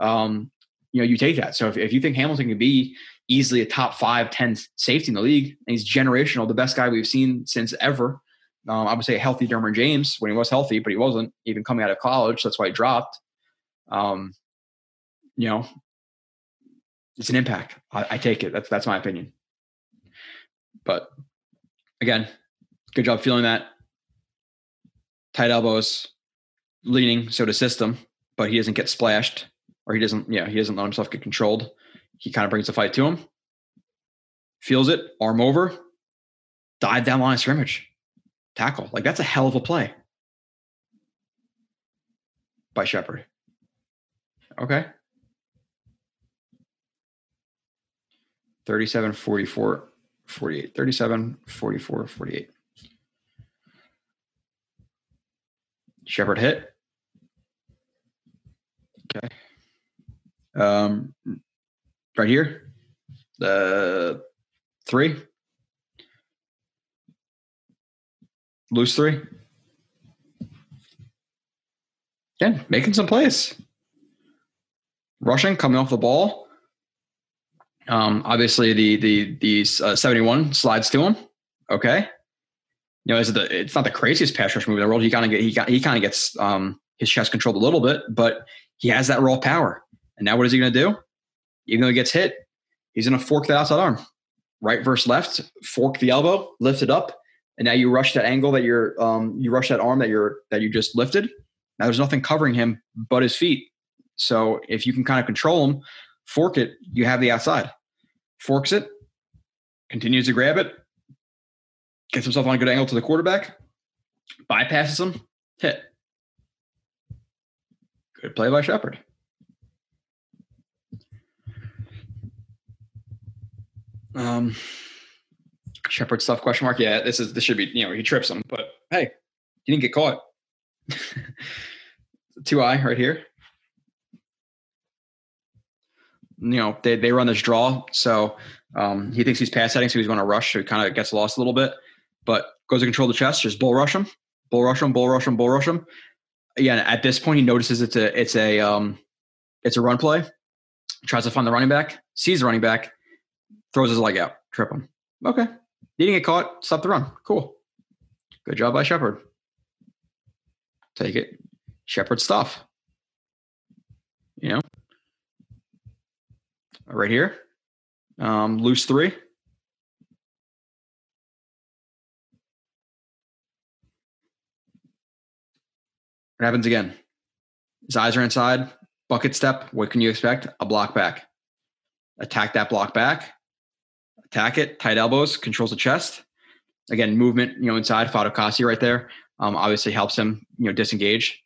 um, you know, you take that. So if, if you think Hamilton can be easily a top five, ten safety in the league, and he's generational, the best guy we've seen since ever, um, I would say healthy Derwin James when he was healthy, but he wasn't even coming out of college. So that's why he dropped. Um, you know, it's an impact. I, I take it. That's, that's my opinion. But again, good job feeling that. Tight elbows, leaning, so to system, but he doesn't get splashed or he doesn't, yeah, you know, he doesn't let himself get controlled. He kind of brings the fight to him, feels it, arm over, dive down line of scrimmage, tackle. Like that's a hell of a play by Shepherd. Okay. thirty-seven, forty-four, forty-eight, thirty-seven, forty-four, forty-eight. Shepherd hit. Okay. Um, right here. The uh, three. Loose three. Again, making some plays. Rushing, coming off the ball. Um, obviously, the the the uh, seventy-one slides to him. Okay. You know, is it the, it's not the craziest pass rush move in the world. He kind of get, he got, he kind of gets um, his chest controlled a little bit, but he has that raw power. And now what is he going to do? Even though he gets hit, he's going to fork that outside arm, right versus left, fork the elbow, lift it up, and now you rush that angle that you're, um, you rush that arm that you're that you just lifted. Now there's nothing covering him but his feet. So if you can kind of control him, fork it, you have the outside. Forks it, continues to grab it. Gets himself on a good angle to the quarterback, bypasses him, hit. Good play by Shepherd. Um, Shepherd stuff, question mark. Yeah, this is this should be, you know, he trips him, but hey, he didn't get caught. two eye right here. You know, they, they run this draw, so um, he thinks he's pass heading, so he's going to rush, so he kind of gets lost a little bit. But goes to control the chest, just bull rush him, bull rush him, bull rush him, bull rush him. Again, at this point, he notices it's a it's a um, It's a run play. Tries to find the running back. Sees the running back. Throws his leg out. Trip him. Okay. He didn't get caught. Stop the run. Cool. Good job by Shepherd. Take it. Shepherd stuff. You know? Right here. Um, loose three. What happens again? His eyes are inside. Bucket step. What can you expect? A block back. Attack that block back. Attack it. Tight elbows. Controls the chest. Again, movement, you know, inside. Fadokasi right there. Um, obviously helps him, you know, disengage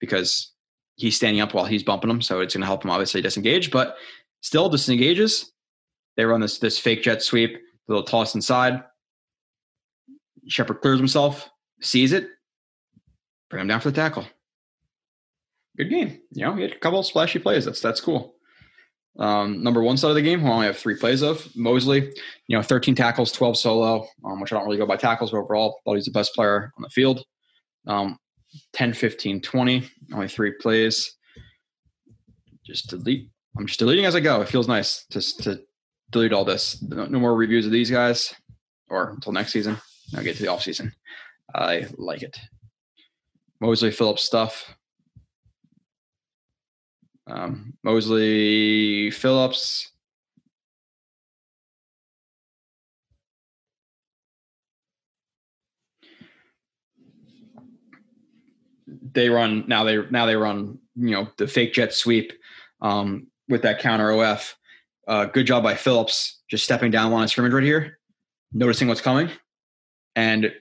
because he's standing up while he's bumping him. So it's going to help him obviously disengage, but still disengages. They run this this fake jet sweep. The little toss inside. Shepherd clears himself. Sees it. Bring him down for the tackle. Good game. You know, he had a couple of splashy plays. That's that's cool. Um, number one side of the game, who I only have three plays of, Mosley, you know, thirteen tackles, twelve solo, um, which I don't really go by tackles, but overall, I thought he's the best player on the field. Um, ten, fifteen, twenty, only three plays. Just delete. I'm just deleting as I go. It feels nice just to delete all this. No, no more reviews of these guys or until next season. I'll get to the offseason. I like it. Mosley, Phillips stuff. Um, Mosley, Phillips. They run now. They now they run. You know, the fake jet sweep um, with that counter O F. Uh, good job by Phillips, just stepping down line of scrimmage right here, noticing what's coming, and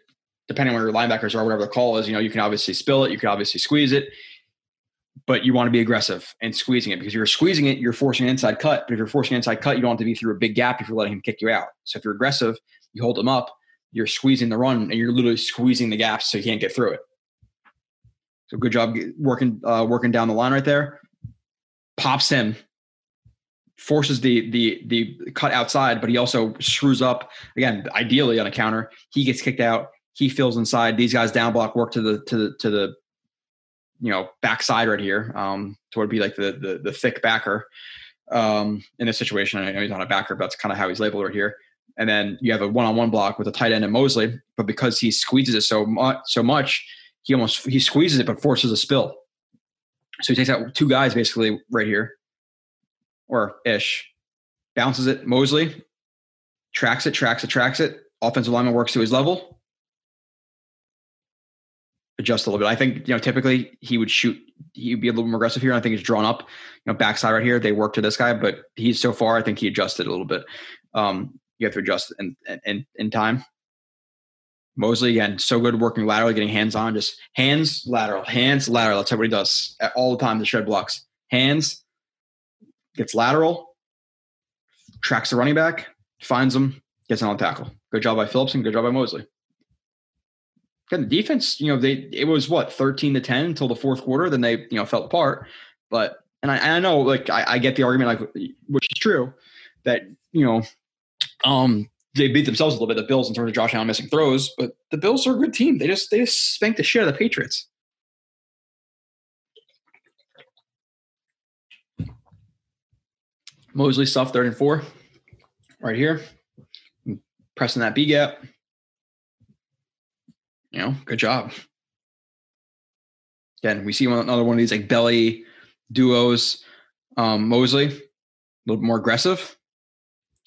depending on where your linebackers are, whatever the call is, you know, you can obviously spill it. You can obviously squeeze it. But you want to be aggressive and squeezing it because you're squeezing it, you're forcing an inside cut. But if you're forcing an inside cut, you don't have to be through a big gap if you're letting him kick you out. So if you're aggressive, you hold him up, you're squeezing the run, and you're literally squeezing the gaps so he can't get through it. So good job working uh, working down the line right there. Pops him, forces the the the cut outside, but he also screws up, again, ideally on a counter. He gets kicked out. He fills inside. These guys down block work to the to the to the – you know, backside right here. Um, so it would be like the, the, the thick backer um, in this situation. I know he's not a backer, but that's kind of how he's labeled right here. And then you have a one-on-one block with a tight end and Mosley, but because he squeezes it so much, so much, he almost, he squeezes it, but forces a spill. So he takes out two guys basically right here or ish, bounces it. Mosley tracks it, tracks it, tracks it. Offensive lineman works to his level. Adjust a little bit. I think, you know, typically he would shoot, he'd be a little more aggressive here. I think he's drawn up, you know, backside right here. They work to this guy, but he's so far, I think he adjusted a little bit. Um, you have to adjust in, in, in time. Mosley, again, so good working laterally, getting hands on, just hands lateral, hands lateral. That's what he does all the time to shed blocks. Hands, gets lateral, tracks the running back, finds him, gets on tackle. Good job by Phillips and good job by Mosley. Again, the defense, you know, they it was what thirteen to ten until the fourth quarter. Then they, you know, fell apart. But and I, and I know, like I, I get the argument, like which is true, that you know, um, they beat themselves a little bit. The Bills in terms of Josh Allen missing throws, but the Bills are a good team. They just they just spanked the shit out of the Patriots. Mosley stuff third and four, right here, pressing that B gap. You know, good job. Again, we see one, another one of these like belly duos. Um, Mosley, a little bit more aggressive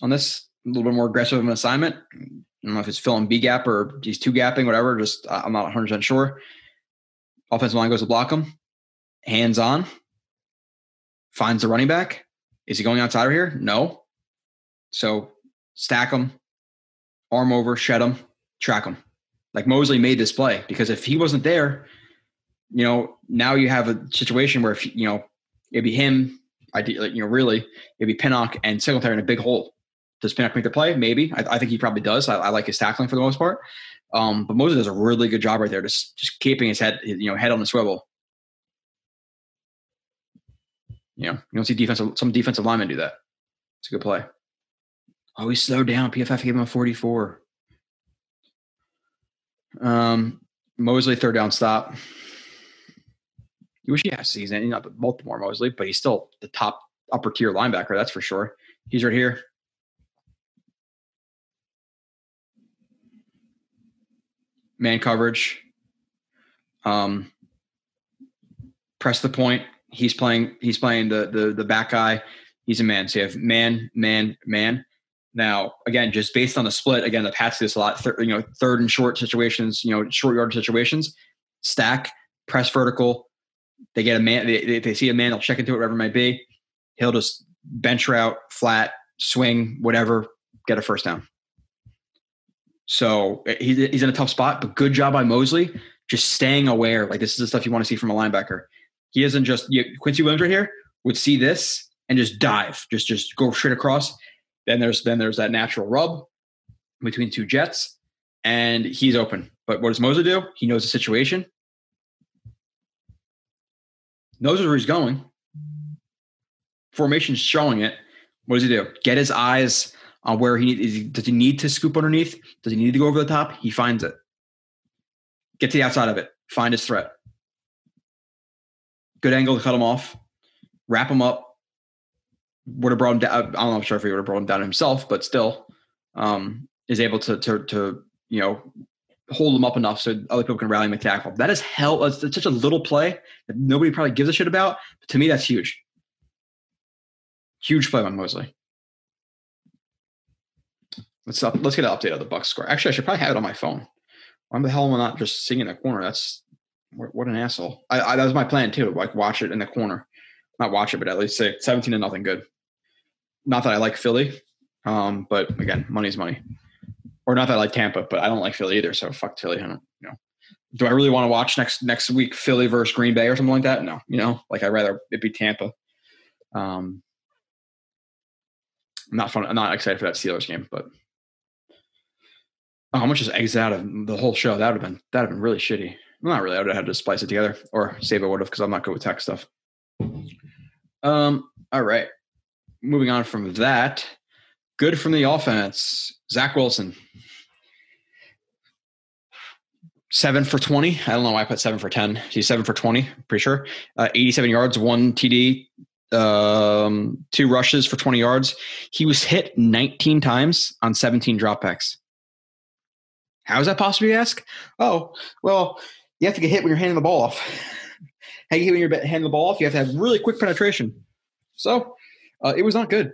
on this, a little bit more aggressive of an assignment. I don't know if it's filling B gap or he's two gapping, whatever. Just I'm not one hundred percent sure. Offensive line goes to block him. Hands on. Finds the running back. Is he going outside of here? No. So stack him, arm over, shed him, track him. Like Mosley made this play because if he wasn't there, you know, now you have a situation where, if you know, it'd be him, ideally, you know, really, it'd be Pinnock and Singletary in a big hole. Does Pinnock make the play? Maybe. I, I think he probably does. I, I like his tackling for the most part. Um, but Mosley does a really good job right there, just just keeping his head, you know, head on the swivel. You know, you don't see defensive, some defensive linemen do that. It's a good play. Oh, he slowed down. P F F gave him a forty-four. Um, Mosley third down stop. which he has season, you know, Baltimore Mosley, but he's still the top upper tier linebacker. That's for sure. He's right here. Man coverage. Um, press the point. He's playing. He's playing the the the back guy. He's a man. So you have man, man, man. Now, again, just based on the split, again, the Pats do this a lot, third, you know, third and short situations, you know, short yard situations, stack, press vertical. They get a man. They, they, they see a man, they'll check into it, whatever it might be. He'll just bench route, flat, swing, whatever, get a first down. So he's, he's in a tough spot, but good job by Mosley, just staying aware. Like, this is the stuff you want to see from a linebacker. He isn't just you know, Quincy Williams right here would see this and just dive, just, just go straight across. Then there's then there's that natural rub between two jets, and he's open. But what does Mosley do? He knows the situation, knows where he's going. Formation's showing it. What does he do? Get his eyes on where he needs. Does he need to scoop underneath? Does he need to go over the top? He finds it. Get to the outside of it. Find his threat. Good angle to cut him off. Wrap him up. Would have brought him down. I don't know. I'm sure if he would have brought him down himself, but still, um, is able to to to you know hold him up enough so other people can rally him and tackle. That is hell. It's such a little play that nobody probably gives a shit about. But to me, that's huge. Huge play by Mosley. Let's up, let's get an update of the Bucs score. Actually, I should probably have it on my phone. Why the hell am I not just sitting in the corner? That's what, what an asshole. I, I, that was my plan too. Like watch it in the corner. Not watch it, but at least say seventeen to nothing. Good. Not that I like Philly, um, but again, money's money. Or not that I like Tampa, but I don't like Philly either, so fuck Philly. I don't, you know. Do I really want to watch next next week Philly versus Green Bay or something like that? No, you know, like I'd rather it be Tampa. Um, I'm not fun. I'm not excited for that Steelers game, but oh, how much is exit out of the whole show? That would have been that would have been really shitty. Well, not really. I would have had to splice it together, or save it would have because I'm not good with tech stuff. Um. All right. Moving on from that, good from the offense. Zach Wilson, seven for twenty. I don't know why I put seven for ten. He's seven for twenty. Pretty sure. Uh, Eighty-seven yards, one T D, um, two rushes for twenty yards. He was hit nineteen times on seventeen dropbacks. How is that possible? You ask. Oh, well, you have to get hit when you're handing the ball off. How you hit when you're handing the ball off? You have to have really quick penetration. So uh, it was not good.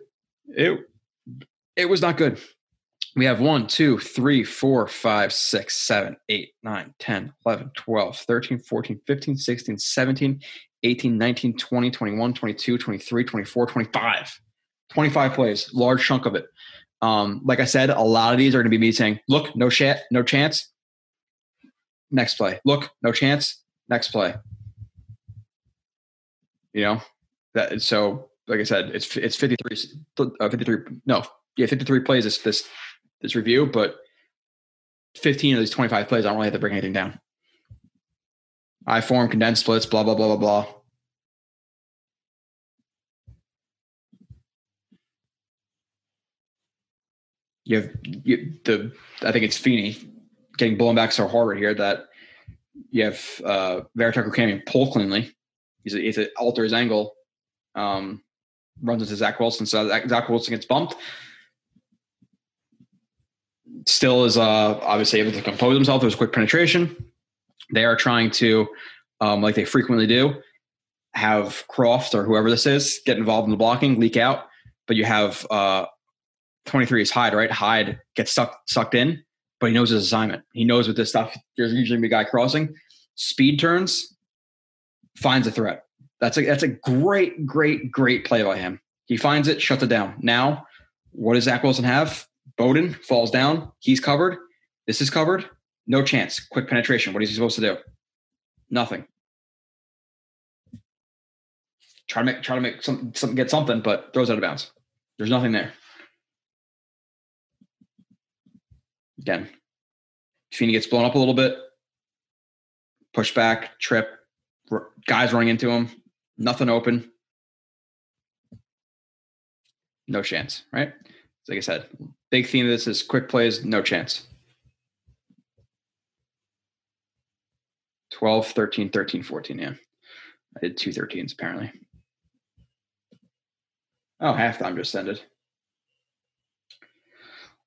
It it was not good. We have one, two, three, four, five, six, seven, eight, nine, ten, eleven, twelve, thirteen, fourteen, fifteen, sixteen, seventeen, eighteen, nineteen, twenty, twenty-one, twenty-two, twenty-three, twenty-four, twenty-five. twenty-five plays, large chunk of it. Um, like I said, a lot of these are going to be me saying, look, no shit, no chance. Next play. Look, no chance. Next play. You know, that so like I said, it's it's fifty-three, uh, fifty-three, no, yeah, fifty-three plays this this this review, but fifteen of these twenty-five plays, I don't really have to break anything down. I form condensed splits, blah blah blah blah blah. You have you, the I think it's Feeney getting blown back so hard right here that you have uh, Vera Tucker can't even pull cleanly. He's a, he's a alter his angle, um, runs into Zach Wilson. So Zach, Zach Wilson gets bumped. Still is uh, obviously able to compose himself. There's quick penetration. They are trying to, um, like they frequently do, have Croft or whoever this is get involved in the blocking, leak out. But you have uh, twenty-three is Hyde, right? Hyde gets sucked sucked in, but he knows his assignment. He knows with this stuff. There's usually a guy crossing, speed turns. Finds a threat. That's a that's a great, great, great play by him. He finds it, shuts it down. Now, what does Zach Wilson have? Bowden falls down. He's covered. This is covered. No chance. Quick penetration. What is he supposed to do? Nothing. Try to make try to make some, some get something, but throws out of bounds. There's nothing there. Again, Feeney gets blown up a little bit. Push back, trip. Guys running into him, nothing open, no chance, right? Like I said, big theme of this is quick plays, no chance. twelve, thirteen, thirteen, fourteen, yeah. I did two thirteens apparently. Oh, halftime just ended.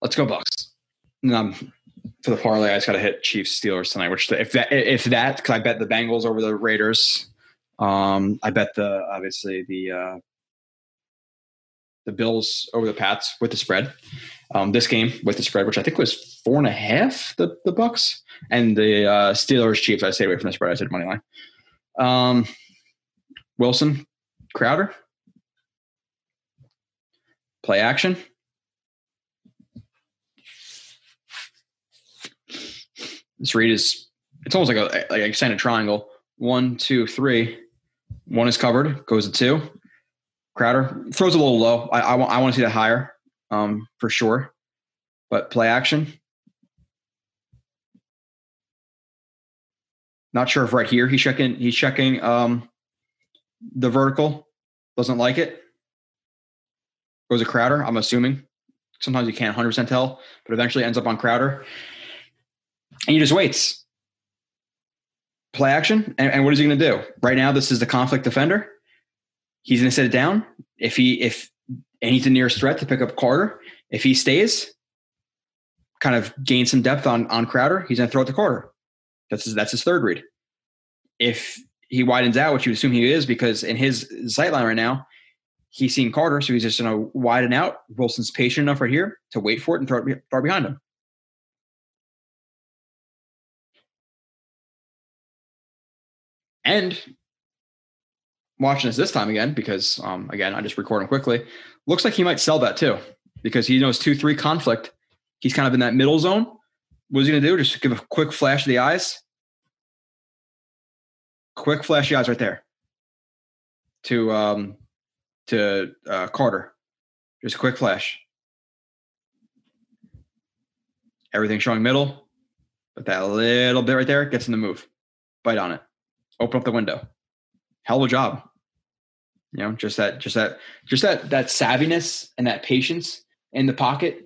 Let's go Bucks. Um, for the parlay, I just got to hit Chiefs Steelers tonight. Which if that if that because I bet the Bengals over the Raiders. Um, I bet the obviously the uh, the Bills over the Pats with the spread. Um, this game with the spread, which I think was four and a half, the the Bucks and the uh, Steelers Chiefs. I stayed away from the spread. I said money line. Um, Wilson, Crowder, play action. This read is it's almost like a like an extended triangle. One, two, three. One is covered, goes to two. Crowder throws a little low. I, I want I want to see that higher, um, for sure. But play action. Not sure if right here he's checking. He's checking um, the vertical. Doesn't like it. Goes to Crowder. I'm assuming. Sometimes you can't one hundred percent tell, but eventually ends up on Crowder, and he just waits. Play action, and, and what is he going to do? Right now, this is the conflict defender. He's going to sit it down. If he if and he's the nearest threat to pick up Carter. If he stays, kind of gain some depth on on Crowder. He's going to throw it to Carter. That's his, that's his third read. If he widens out, which you assume he is, because in his sight line right now, he's seen Carter, so he's just going to widen out. Wilson's patient enough right here to wait for it and throw it far behind him. And watching this this time again, because, um, again, I just record him quickly. Looks like he might sell that too, because he knows two three conflict. He's kind of in that middle zone. What's he going to do? Just give a quick flash of the eyes. Quick flash of the eyes right there to um, to uh, Carter. Just a quick flash. Everything showing middle, but that little bit right there gets in the move. Bite on it. Open up the window. Hell of a job. You know, just that, just that, just that, that savviness and that patience in the pocket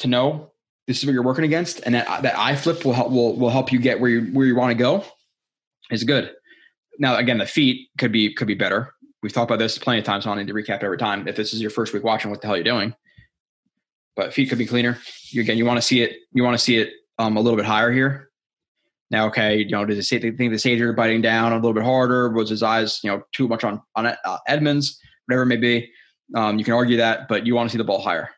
to know this is what you're working against, and that that eye flip will help will, will help you get where you where you want to go. Is good. Now again, the feet could be could be better. We've talked about this plenty of times, so I don't need to recap every time. If this is your first week watching, what the hell you're doing? But feet could be cleaner. You, again, you want to see it. You want to see it um, a little bit higher here. Now, okay, you know, does it say, do you think the Sager biting down a little bit harder? Was his eyes, you know, too much on on uh, Edmunds? Whatever it may be, um, you can argue that, but you want to see the ball higher.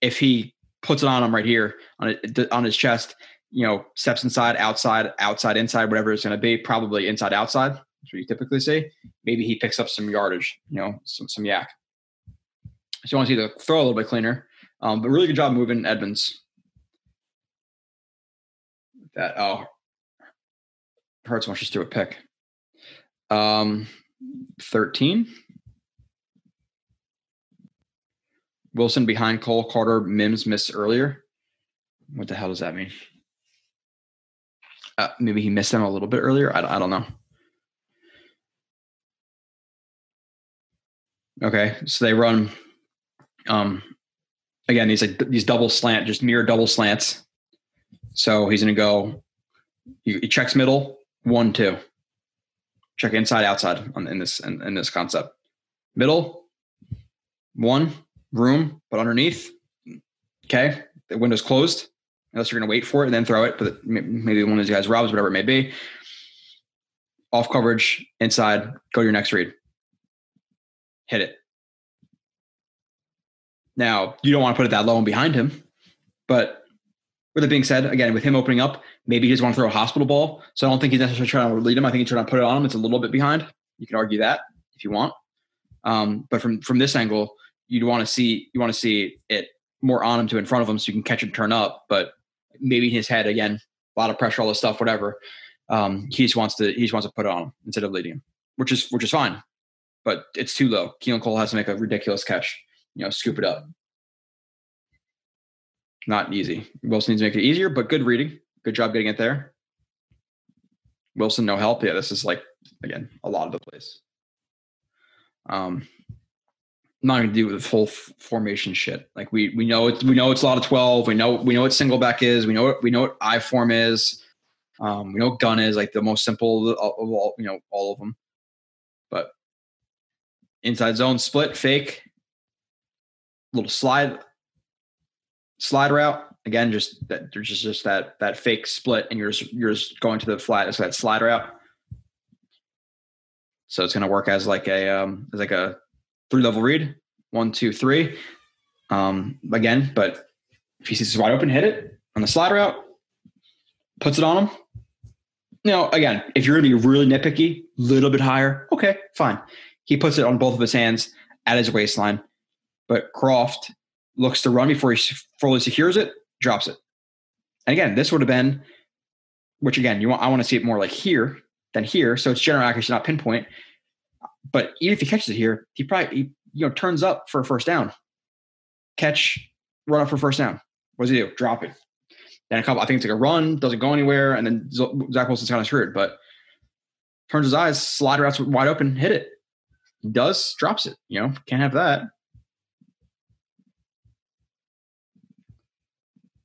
If he puts it on him right here on it, on his chest, you know, steps inside, outside, outside, inside, whatever it's going to be, probably inside, outside. That's what you typically see. Maybe he picks up some yardage, you know, some, some yak. So you want to see the throw a little bit cleaner, um, but really good job moving Edmunds. That, oh, Hurts wants just do a pick. Um, thirteen. Wilson behind Cole, Carter, Mims missed earlier. What the hell does that mean? Uh, maybe he missed them a little bit earlier. I, I don't know. Okay, so they run. Um, again, these like these double slant, just mirror double slants. So he's going to go. He, he checks middle one two. Check inside outside on, in this in, in this concept. Middle one. Room, but underneath, okay, the window's closed. Unless you're going to wait for it and then throw it, but maybe one of these guys robs, whatever it may be. Off coverage, inside, go to your next read. Hit it. Now, you don't want to put it that low and behind him, but with it being said, again, with him opening up, maybe he just want to throw a hospital ball, so I don't think he's necessarily trying to lead him. I think he's trying to put it on him. It's a little bit behind. You can argue that if you want. Um, but from from this angle, You'd want to see you want to see it more on him to in front of him so you can catch and turn up, but maybe his head again, a lot of pressure, all this stuff, whatever. Um, he just wants to he just wants to put it on him instead of leading him, which is which is fine, but it's too low. Keelan Cole has to make a ridiculous catch, you know, scoop it up. Not easy. Wilson needs to make it easier, but good reading, good job getting it there. Wilson, no help. Yeah, this is like again a lot of the place. Um. Not going to do with the full f- formation shit. Like we we know it's we know it's a lot of twelve. We know we know what single back is. We know what, we know what I form is. Um, we know Gunn is like the most simple of all, you know, all of them. But inside zone split fake, little slide, slide route. Again, just that there's just, just that that fake split, and you're just, you're just going to the flat. It's that slide route. So it's going to work as like a um, as like a three level read, one, two, three. Um, again, but if he sees it's wide open, hit it on the slide route. Puts it on him. Now, again, if you're going to be really nitpicky, a little bit higher, okay, fine. He puts it on both of his hands at his waistline. But Croft looks to run before he fully secures it, drops it. And again, this would have been, which again, you want, I want to see it more like here than here. So it's general accuracy, not pinpoint. But even if he catches it here, he probably, he, you know, turns up for a first down. Catch, run up for first down. What does he do? Drop it. And a couple, I think it's like a run, doesn't go anywhere, and then Zach Wilson's kind of screwed. But turns his eyes, slide routes wide open, hit it. He does, drops it. You know, can't have that.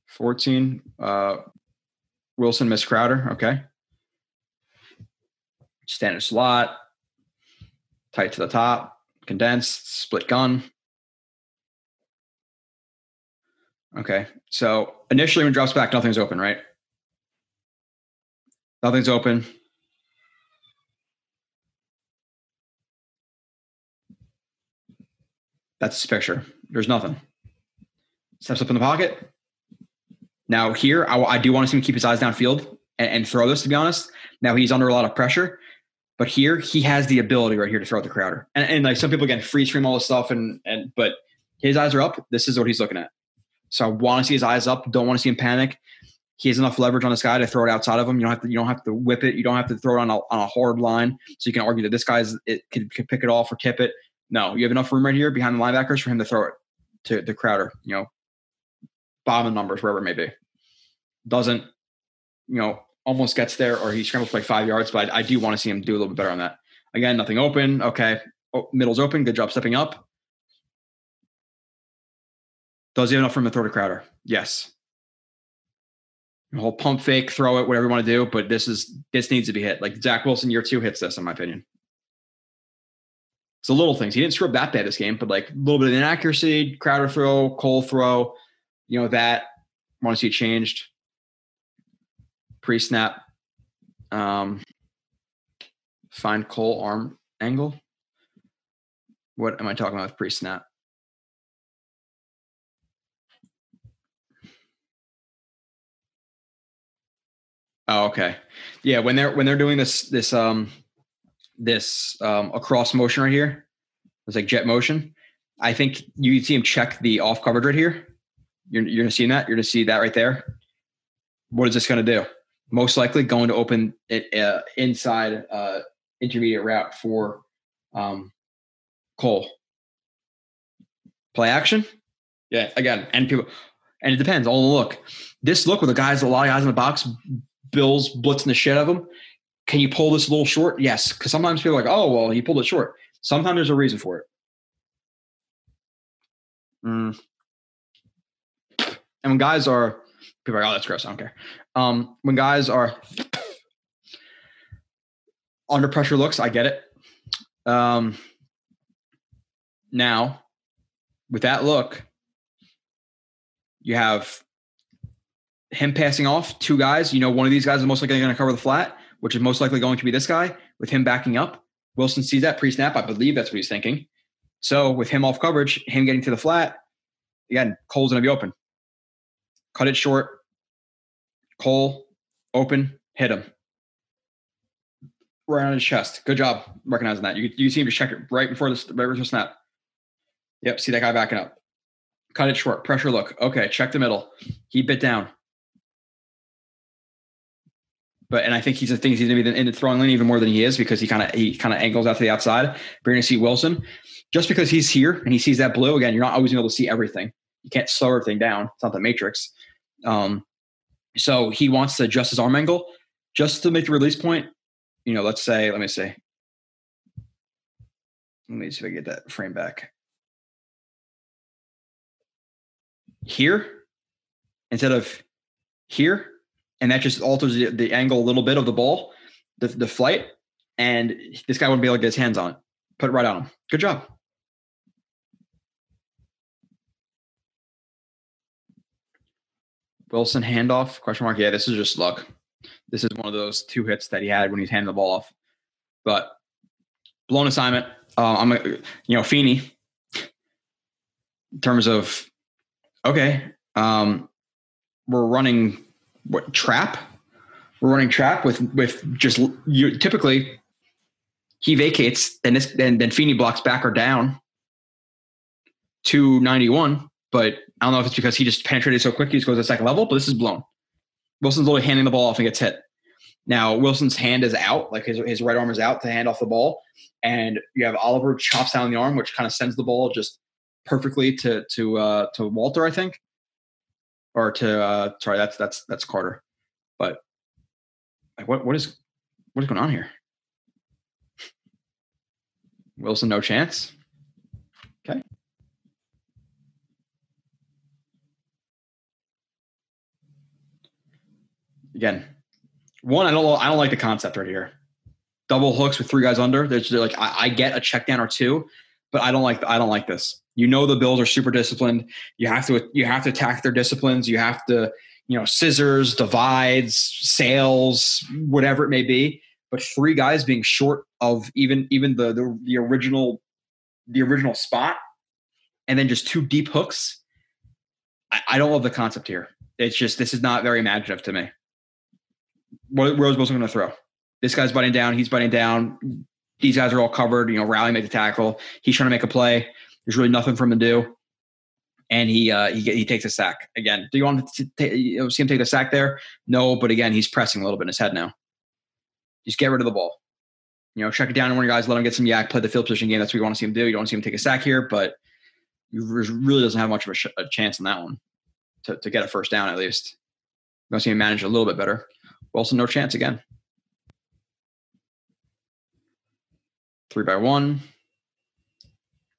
fourteen, uh, Wilson missed Crowder. Okay. Standard slot, tight to the top, condensed, split gun. Okay, so initially when it drops back, nothing's open, right? Nothing's open. That's his picture. There's nothing. Steps up in the pocket. Now here, I, I do want to see him keep his eyes downfield and, and throw this, to be honest. Now he's under a lot of pressure. But here, he has the ability right here to throw at the Crowder. And, and like some people, again, free stream all this stuff, and and but his eyes are up. This is what he's looking at. So I want to see his eyes up. Don't want to see him panic. He has enough leverage on this guy to throw it outside of him. You don't have to. You don't have to whip it. You don't have to throw it on a on a hard line. So you can argue that this guy is, it can, can pick it off or tip it. No, you have enough room right here behind the linebackers for him to throw it to the Crowder. You know, bottom of numbers wherever it may be. Doesn't, you know, almost gets there, or he scrambles for like five yards. But I, I do want to see him do a little bit better on that. Again, nothing open. Okay, oh, middle's open. Good job stepping up. Does he have enough room to throw to Crowder? Yes. The whole pump fake, throw it, whatever you want to do, but this is this needs to be hit. Like Zach Wilson, year two hits this, in my opinion. It's the little things. He didn't screw up that bad this game, but like a little bit of inaccuracy, Crowder throw, Cole throw, you know, that. Want to see it changed. Pre-snap. Um, find Cole arm angle. What am I talking about with pre-snap? Oh, okay. Yeah, when they're when they're doing this this um this um across motion right here, it's like jet motion. I think you see him check the off coverage right here. You're you're gonna see that. You're gonna see that right there. What is this gonna do? Most likely going to open it uh, inside uh, intermediate route for um, Cole. Play action. Yeah, again, and people, and it depends. All the look. This look with the guys, a lot of guys in the box. Bills blitzing the shit of him. Can you pull this a little short? Yes, because sometimes people are like, oh, well, he pulled it short. Sometimes there's a reason for it. Mm. And when guys are, people are like, oh, that's gross. I don't care. Um, when guys are under pressure looks, I get it. Um, now, with that look, you have him passing off two guys, you know, one of these guys is most likely going to cover the flat, which is most likely going to be this guy with him backing up. Wilson sees that pre-snap. I believe that's what he's thinking. So with him off coverage, him getting to the flat, again, Cole's going to be open. Cut it short. Cole, open, hit him. Right on his chest. Good job recognizing that. You you see him just check it right before the, right before the snap. Yep, see that guy backing up. Cut it short. Pressure look. Okay, check the middle. He bit down. But and I think he's the thing he's going to be in the throwing lane even more than he is because he kind of he kind of angles out to the outside. But you're going to see Wilson just because he's here and he sees that blue again. You're not always going to be able to see everything. You can't slow everything down. It's not the Matrix. Um, so he wants to adjust his arm angle just to make the release point. You know, let's say, let me see. Let me see if I get that frame back. Here instead of here. and that just alters the, the angle a little bit of the ball, the, the flight, and this guy wouldn't be able to get his hands on it. Put it right on him. Good job. Wilson handoff, question mark. Yeah, this is just luck. This is one of those two hits that he had when he's handing the ball off. But blown assignment. Uh, I'm, a, you know, Feeney, in terms of, okay, um, we're running what trap? We're running trap with, with just you. Typically, he vacates, and this, and then Feeney blocks back or down to ninety-one. But I don't know if it's because he just penetrated so quick, he just goes to the second level, but this is blown. Wilson's literally handing the ball off and gets hit. Now, Wilson's hand is out, like his, his right arm is out to hand off the ball, and you have Oliver chops down the arm, which kind of sends the ball just perfectly to to uh, to Walter, I think, or to uh, sorry, that's that's that's Carter. But like, what what is what is going on here? Wilson, no chance. Okay. Again, one, I don't, I don't like the concept right here. Double hooks with three guys under. They're like, I, I get a check down or two, but I don't like, I don't like this. You know, the Bills are super disciplined. You have to, you have to attack their disciplines. You have to, you know, scissors, divides, sails, whatever it may be. But three guys being short of even, even the, the, the original, the original spot, and then just two deep hooks. I, I don't love the concept here. It's just, this is not very imaginative to me. What Rose Wilson going to throw? This guy's biting down. He's biting down. These guys are all covered. You know, Riley made the tackle. He's trying to make a play. There's really nothing for him to do, and he uh, he he takes a sack again. Do you want to t- t- see him take the sack there? No, but again, he's pressing a little bit in his head now. Just get rid of the ball. You know, check it down to one of your guys. Let him get some yak. Play the field position game. That's what you want to see him do. You don't want to see him take a sack here, but he really doesn't have much of a, sh- a chance on that one to to get a first down at least. You want to see him manage a little bit better. Wilson, no chance again. Three by one.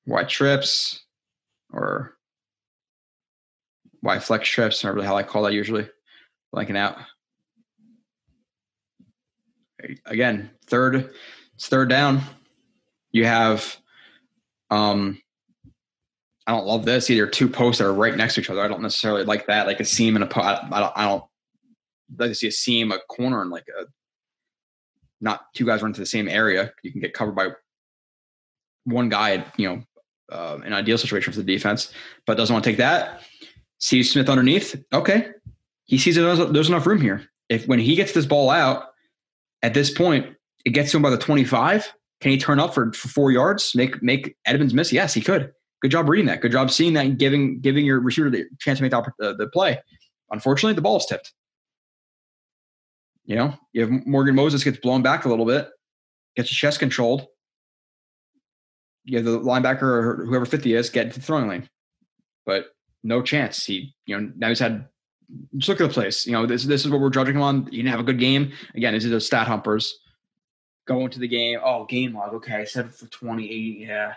Wide trips or wide flex trips. I don't really know how I call that usually. Blanking out. Again, third. It's third down. You have, um, I don't love this either. Two posts that are right next to each other. I don't necessarily like that. Like a seam and a pot. I don't. I don't I'd like to see a seam, a corner, and like a not two guys run to the same area. You can get covered by one guy, you know, uh, an ideal situation for the defense, but doesn't want to take that. Sees Smith underneath. Okay. He sees it, there's, there's enough room here. If when he gets this ball out at this point, it gets to him by the twenty-five. Can he turn up for, for four yards? Make, make Edmunds miss? Yes, he could. Good job reading that. Good job seeing that and giving, giving your receiver the chance to make the, uh, the play. Unfortunately, the ball is tipped. You know, you have Morgan Moses gets blown back a little bit, gets his chest controlled. You have the linebacker or whoever fifty is get to the throwing lane, but no chance. He, you know, now he's had. Just look at the place. You know, this this is what we're judging him on. He didn't have a good game. Again, these are those stat humpers going to the game. Oh, game log. Okay, I said for twenty-eight. Yeah,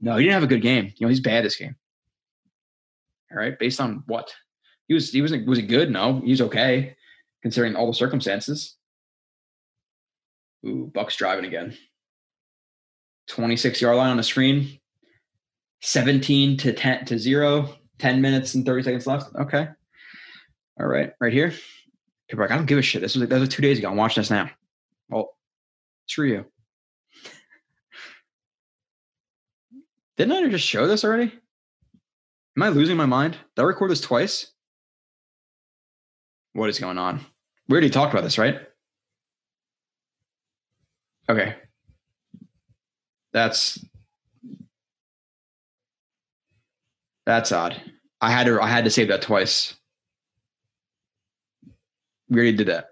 no, he didn't have a good game. You know, he's bad this game. All right, based on what he was, he wasn't was he good? No, he's okay. Considering all the circumstances. Ooh, Buck's driving again. twenty-six-yard line on the screen. seventeen to ten to zero. ten minutes and thirty seconds left. Okay. All right. Right here. People are like, I don't give a shit. This was, that was two days ago. I'm watching this now. Well, it's for you. Didn't I just show this already? Am I losing my mind? Did I record this twice? What is going on? We already talked about this, right? Okay. That's that's odd. I had to I had to save that twice. We already did that.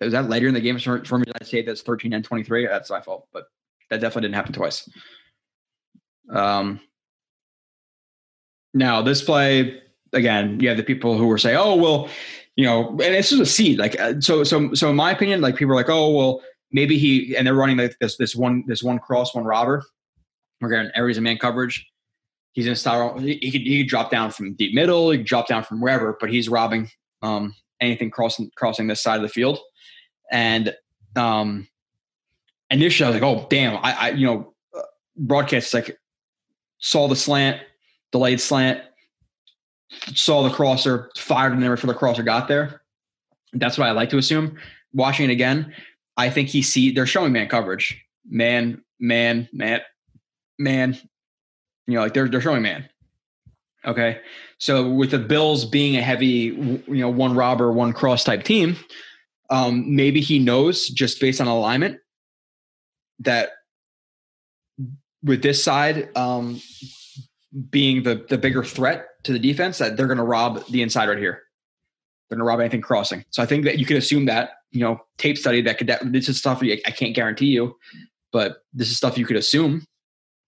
Was that later in the game for me? I saved that's thirteen and twenty-three. That's my fault, but that definitely didn't happen twice. Um. Now this play. Again, you have the people who were saying, oh, well, you know, and this is a seed. Like, uh, so, so, so in my opinion, like people are like, oh, well, maybe he, and they're running like this, this one, this one cross, one robber. We're getting areas of man coverage. he's going to start. He, he, could, he could drop down from deep middle. He could drop down from wherever, but he's robbing um, anything crossing crossing this side of the field. And um, initially, I was like, "Oh, damn!" I, I you know, broadcast like saw the slant, delayed slant, saw the crosser, fired in there before the crosser got there. That's what I like to assume. Watching it again, I think he see they're showing man coverage, man, man, man, man. You know, like they're they're showing man. Okay, so with the Bills being a heavy, you know, one robber, one cross type team, um, maybe he knows just based on alignment that with this side um, being the the bigger threat to the defense, that they're going to rob the inside right here. They're going to rob anything crossing. So I think that you could assume that, you know, tape study that could, that, this is stuff I can't guarantee you, but this is stuff you could assume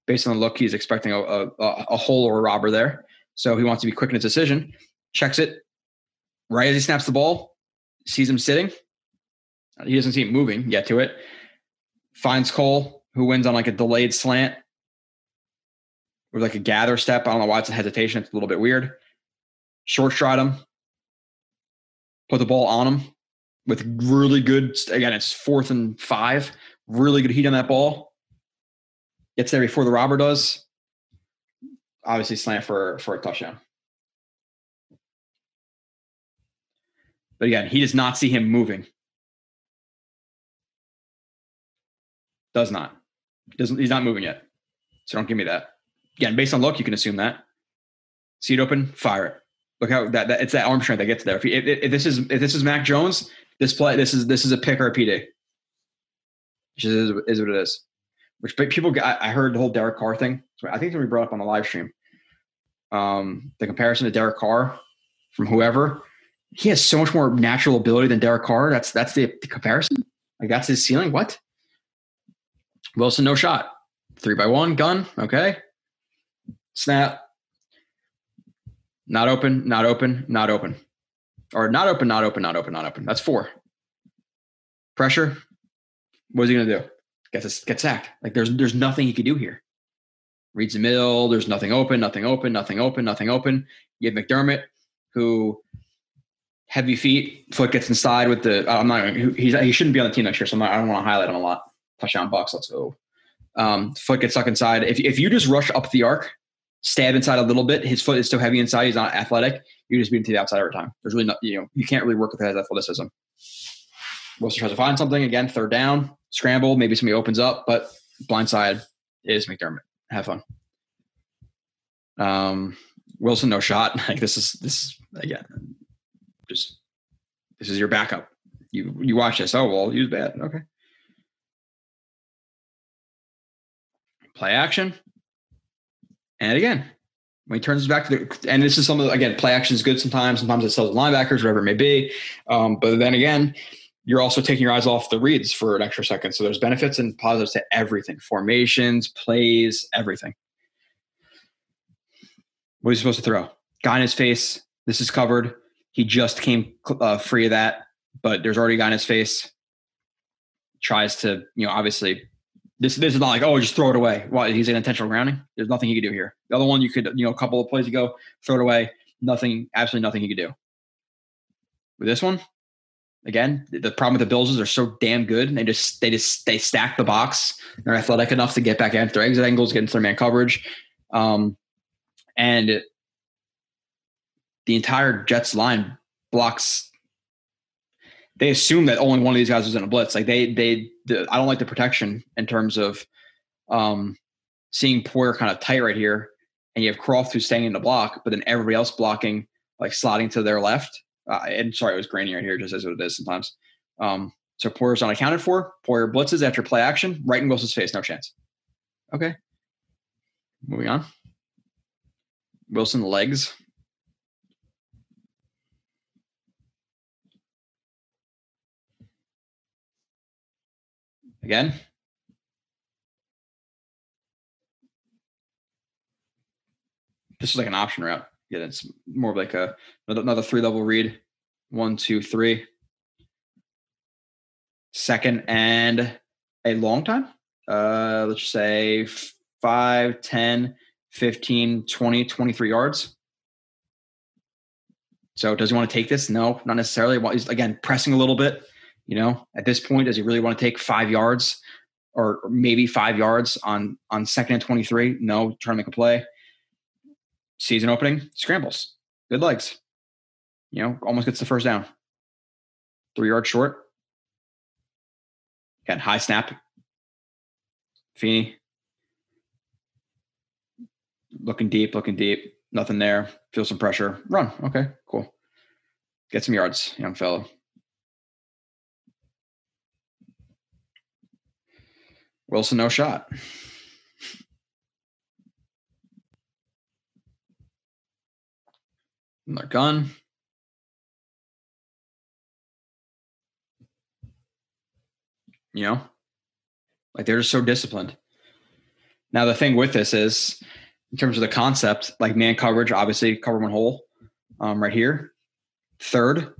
based on the look. He's expecting a, a, a hole or a robber there. So he wants to be quick in his decision, checks it right as he snaps the ball, sees him sitting. He doesn't see him moving yet to it. Finds Cole, who wins on like a delayed slant with like a gather step. I don't know why it's a hesitation. It's a little bit weird. Short stride him. Put the ball on him with really good, again, it's fourth and five, really good heat on that ball. Gets there before the robber does. Obviously slant for, for a touchdown. But again, he does not see him moving. Does not. Doesn't, he's not moving yet. So don't give me that. Again, based on look, you can assume that. See it open, fire it. Look how that, that it's that arm strength that gets there. If, he, if, if this is if this is Mac Jones, this play this is this is a pick or a P D, which is is what it is. Which people got, I heard the whole Derek Carr thing. I think somebody brought up on the live stream. Um, the comparison to Derek Carr from whoever, he has so much more natural ability than Derek Carr. That's that's the, the comparison. Like that's his ceiling. What? Wilson, no shot. Three by one, gun. Okay, snap. Not open, not open, not open. Or not open, not open, not open, not open. That's four. Pressure. What is he going to do? Gets, a, gets sacked. Like there's there's nothing he could do here. Reads the middle. There's nothing open, nothing open, nothing open, nothing open. You have McDermott, who heavy feet, foot gets inside with the – I'm not – he shouldn't be on the team next year, so I'm not, I don't want to highlight him a lot. Touchdown Bucks, let's go. Um, foot gets stuck inside. If If you just rush up the arc, stab inside a little bit. His foot is so heavy inside. He's not athletic. You just beat him to the outside every time. There's really not, you know, you can't really work with his athleticism. Wilson tries to find something again. Third down, scramble. Maybe somebody opens up, but blindside is McDermott. Have fun. Um, Wilson, no shot. Like this is this again. Just this is your backup. You you watch this. Oh well, he was bad. Okay. Play action. And again, when he turns back to the, and this is some of the, again, play action is good sometimes. Sometimes it sells linebackers, whatever it may be. Um, but then again, you're also taking your eyes off the reads for an extra second. So there's benefits and positives to everything. Formations, plays, everything. What are you supposed to throw? Guy in his face. This is covered. He just came uh, free of that, but there's already a guy in his face. Tries to, you know, obviously – This this is not like, oh, just throw it away. Why? Well, he's an intentional grounding. There's nothing he could do here. The other one you could, you know, a couple of plays ago, throw it away. Nothing, absolutely nothing he could do. With this one, again, the problem with the Bills is they're so damn good. And they just they just they stack the box. They're athletic enough to get back at their exit angles, get into their man coverage. Um, and it, the entire Jets line blocks. They assume that only one of these guys was in a blitz. Like they, they, the, I don't like the protection in terms of um, seeing Poyer kind of tight right here, and you have Croft who's staying in the block, but then everybody else blocking, like slotting to their left. Uh, and sorry, it was grainy right here, just as what it is sometimes. Um, so Poyer's not accounted for. Poyer blitzes after play action, right in Wilson's face, no chance. Okay, moving on. Wilson legs. Again, this is like an option route. Yeah, it's more of like a another three-level read. One, two, three. Second and a long time. Uh, let's say five, ten, fifteen, twenty, twenty-three yards. So does he want to take this? No, not necessarily. Well, he's, again, pressing a little bit. You know, at this point, does he really want to take five yards or maybe five yards on, on second and twenty-three? No, trying to make a play. Season opening, scrambles. Good legs. You know, almost gets the first down. Three yards short. Again, high snap. Feeney. Looking deep, looking deep. Nothing there. Feel some pressure. Run. Okay, cool. Get some yards, young fellow. Wilson, no shot. And they're gone. You know, like they're just so disciplined. Now, the thing with this is, in terms of the concept, like man coverage, obviously cover one hole um, right here. Third,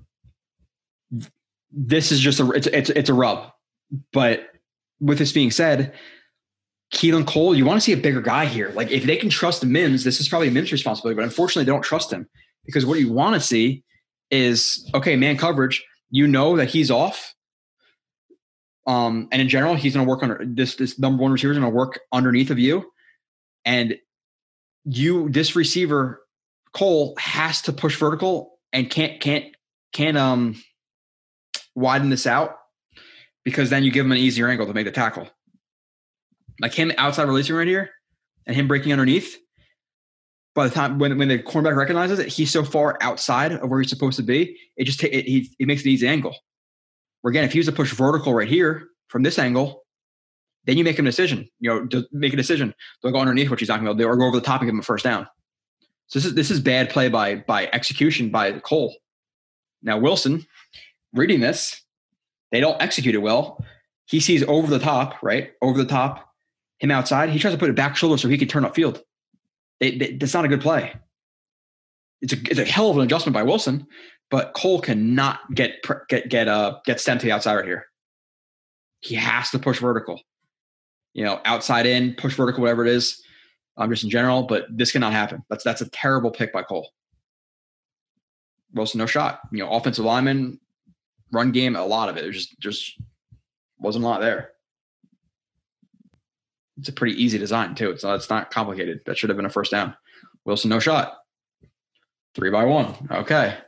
this is just a it's, it's it's a rub. But with this being said, Keelan Cole, you want to see a bigger guy here. Like if they can trust Mims, this is probably Mims' responsibility. But unfortunately, they don't trust him because what you want to see is okay, man coverage. You know that he's off. Um, and in general, he's going to work under this. This number one receiver is going to work underneath of you, and you, this receiver, Cole, has to push vertical and can't can't can't um widen this out because then you give him an easier angle to make the tackle. Like him outside releasing right here and him breaking underneath. By the time when when the cornerback recognizes it, he's so far outside of where he's supposed to be, it just it it, it makes an easy angle. Where again, if he was to push vertical right here from this angle, then you make him a decision. You know, do, make a decision. They'll go underneath, which he's not going to do, or go over the top and give him a first down. So this is this is bad play by by execution by Cole. Now Wilson, reading this, they don't execute it well. He sees over the top, right? Over the top, him outside. He tries to put it back shoulder so he can turn upfield. They, they, that's not a good play. It's a it's a hell of an adjustment by Wilson. But Cole cannot get get get uh get stemmed to the outside right here. He has to push vertical, you know, outside in, push vertical, whatever it is, um, just in general. But this cannot happen. That's that's a terrible pick by Cole. Wilson, no shot. You know, offensive lineman, run game, a lot of it. It just just wasn't a lot there. It's a pretty easy design too. It's not it's not complicated. That should have been a first down. Wilson, no shot. Three by one. Okay.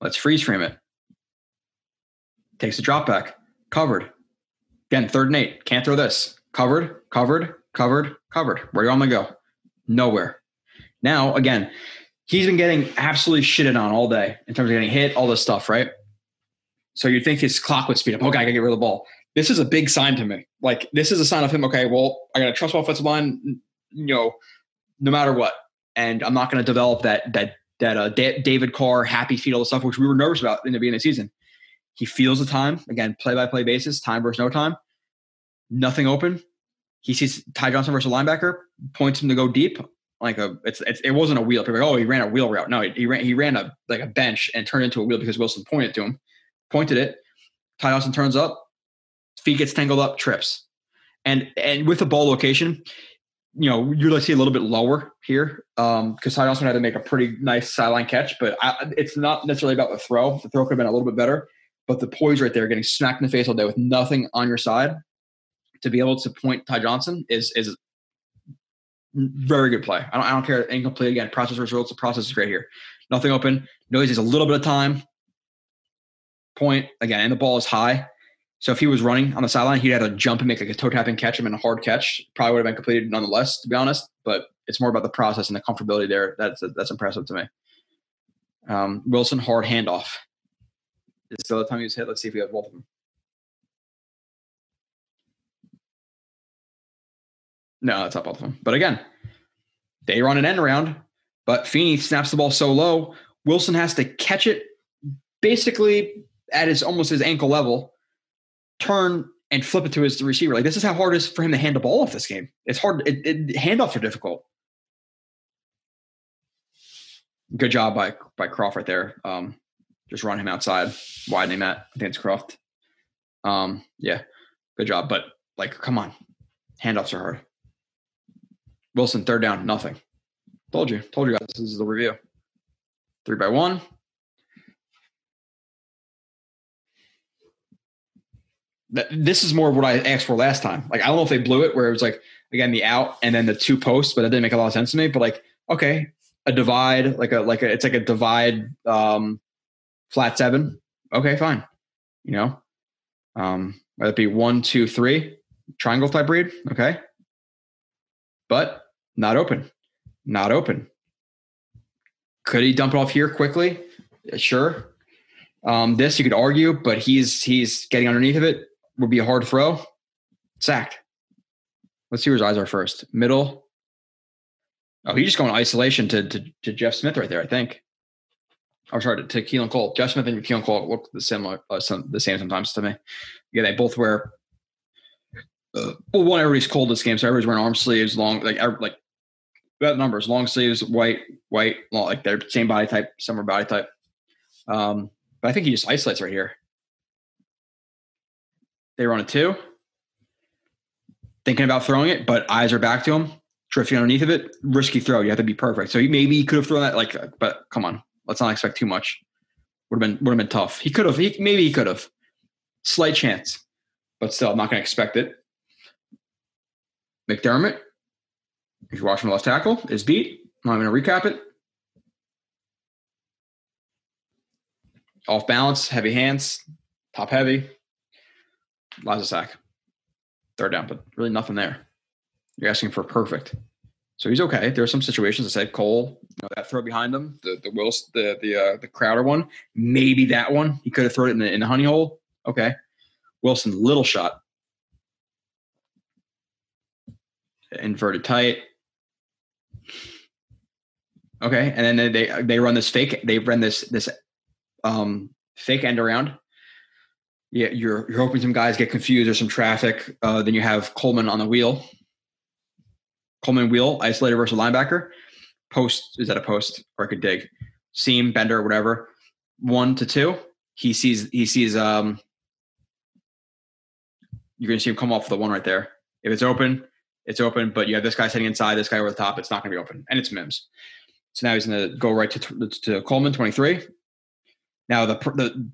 Let's freeze frame it. Takes a drop back. Covered. Again, third and eight. Can't throw this. Covered, covered, covered, covered. Where do you want me to go? Nowhere. Now, again, he's been getting absolutely shitted on all day in terms of getting hit, all this stuff, right? So you'd think his clock would speed up. Okay, I got to get rid of the ball. This is a big sign to me. Like, this is a sign of him, okay, well, I got to trust my offensive line, you know, no matter what. And I'm not going to develop that that. That uh, D- David Carr, happy feet, all the stuff, which we were nervous about in the beginning of the season. He feels the time. Again, play-by-play basis, time versus no time. Nothing open. He sees Ty Johnson versus a linebacker, points him to go deep. Like a, it's, it's it wasn't a wheel. People are like, oh, he ran a wheel route. No, he, he ran he ran a like a bench and turned into a wheel because Wilson pointed to him, pointed it. Ty Johnson turns up, feet gets tangled up, trips, and and with the ball location. You know, you're going to see a little bit lower here because um, Ty Johnson had to make a pretty nice sideline catch, but I, it's not necessarily about the throw. The throw could have been a little bit better, but the poise right there, getting smacked in the face all day with nothing on your side, to be able to point Ty Johnson is is very good play. I don't, I don't care. Incomplete again. Process results. The process is great here. Nothing open. Noisy. A little bit of time. Point again, and the ball is high. So if he was running on the sideline, he'd have to jump and make like a toe tap and catch him and a hard catch. Probably would have been completed nonetheless, to be honest. But it's more about the process and the comfortability there. That's that's impressive to me. Um, Wilson, hard handoff. This is the other time he was hit. Let's see if we have both of them. No, that's not both of them. But again, they run an end around, but Feeney snaps the ball so low, Wilson has to catch it basically at his almost his ankle level. Turn and flip it to his receiver. Like this is how hard it is for him to hand the ball off this game. It's hard. It, it, handoffs are difficult. Good job by by Croft right there. Um, just run him outside, widening that. I think it's Croft. Um, yeah, good job. But like, come on, handoffs are hard. Wilson, third down, nothing. Told you. Told you guys this is the review. Three by one. This is more of what I asked for last time. Like, I don't know if they blew it where it was like, again, the out and then the two posts, but that didn't make a lot of sense to me. But like, okay, a divide, like a, like a, it's like a divide, um, flat seven. Okay, fine. You know, um, whether it be one, two, three, triangle type read. Okay. But not open, not open. Could he dump it off here quickly? Sure. Um, this you could argue, but he's, he's getting underneath of it. Would be a hard throw. Sacked. Let's see where his eyes are first. Middle. Oh, he's just going isolation to, to, to Jeff Smith right there, I think. I'm sorry, to, to Keelan Cole. Jeff Smith and Keelan Cole look the similar, uh, some, the same sometimes to me. Yeah, they both wear. Uh, well, one, everybody's cold this game, so everybody's wearing arm sleeves, long, like every, like that numbers, long sleeves, white, white, long, like they're same body type, similar body type. Um, but I think he just isolates right here. They run a two. Thinking about throwing it, but eyes are back to him. Drifting underneath of it, risky throw. You have to be perfect. So he maybe he could have thrown that, like, but come on, let's not expect too much. Would have been would have been tough. He could have. He, maybe he could have. Slight chance, but still, I'm not going to expect it. McDermott, if you watch him left tackle, is beat. I'm not going to recap it. Off balance, heavy hands, top heavy. Liza sack. Third down, but really nothing there. You're asking for perfect. So he's okay. There are some situations that say Cole, you know, that throw behind him, the the Wills, the the uh, the Crowder one, maybe that one. He could have thrown it in the, in the honey hole. Okay. Wilson, little shot. Inverted tight. Okay. And then they they run this fake, they run this this um fake end around. Yeah, you're you're hoping some guys get confused or some traffic. Uh, then you have Coleman on the wheel. Coleman wheel, isolated versus linebacker. Post, is that a post or I could dig? Seam, bender, whatever. One to two. He sees he sees um you're gonna see him come off the one right there. If it's open, it's open, but you have this guy sitting inside, this guy over the top, it's not gonna be open. And it's Mims. So now he's gonna go right to to Coleman, twenty-three. Now the the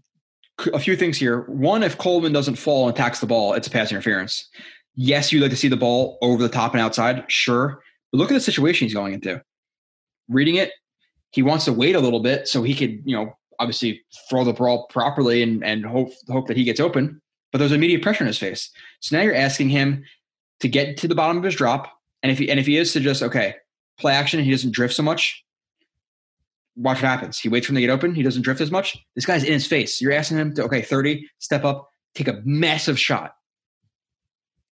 a few things here. One, if Coleman doesn't fall and attacks the ball, it's a pass interference. Yes, you'd like to see the ball over the top and outside. Sure. But look at the situation he's going into. Reading it, he wants to wait a little bit so he could, you know, obviously throw the ball properly and, and hope, hope that he gets open. But there's immediate pressure in his face. So now you're asking him to get to the bottom of his drop. And if he, and if he is to just, okay, play action, he doesn't drift so much. Watch what happens. He waits for him to get open. He doesn't drift as much. This guy's in his face. You're asking him to, okay, thirty, step up, take a massive shot.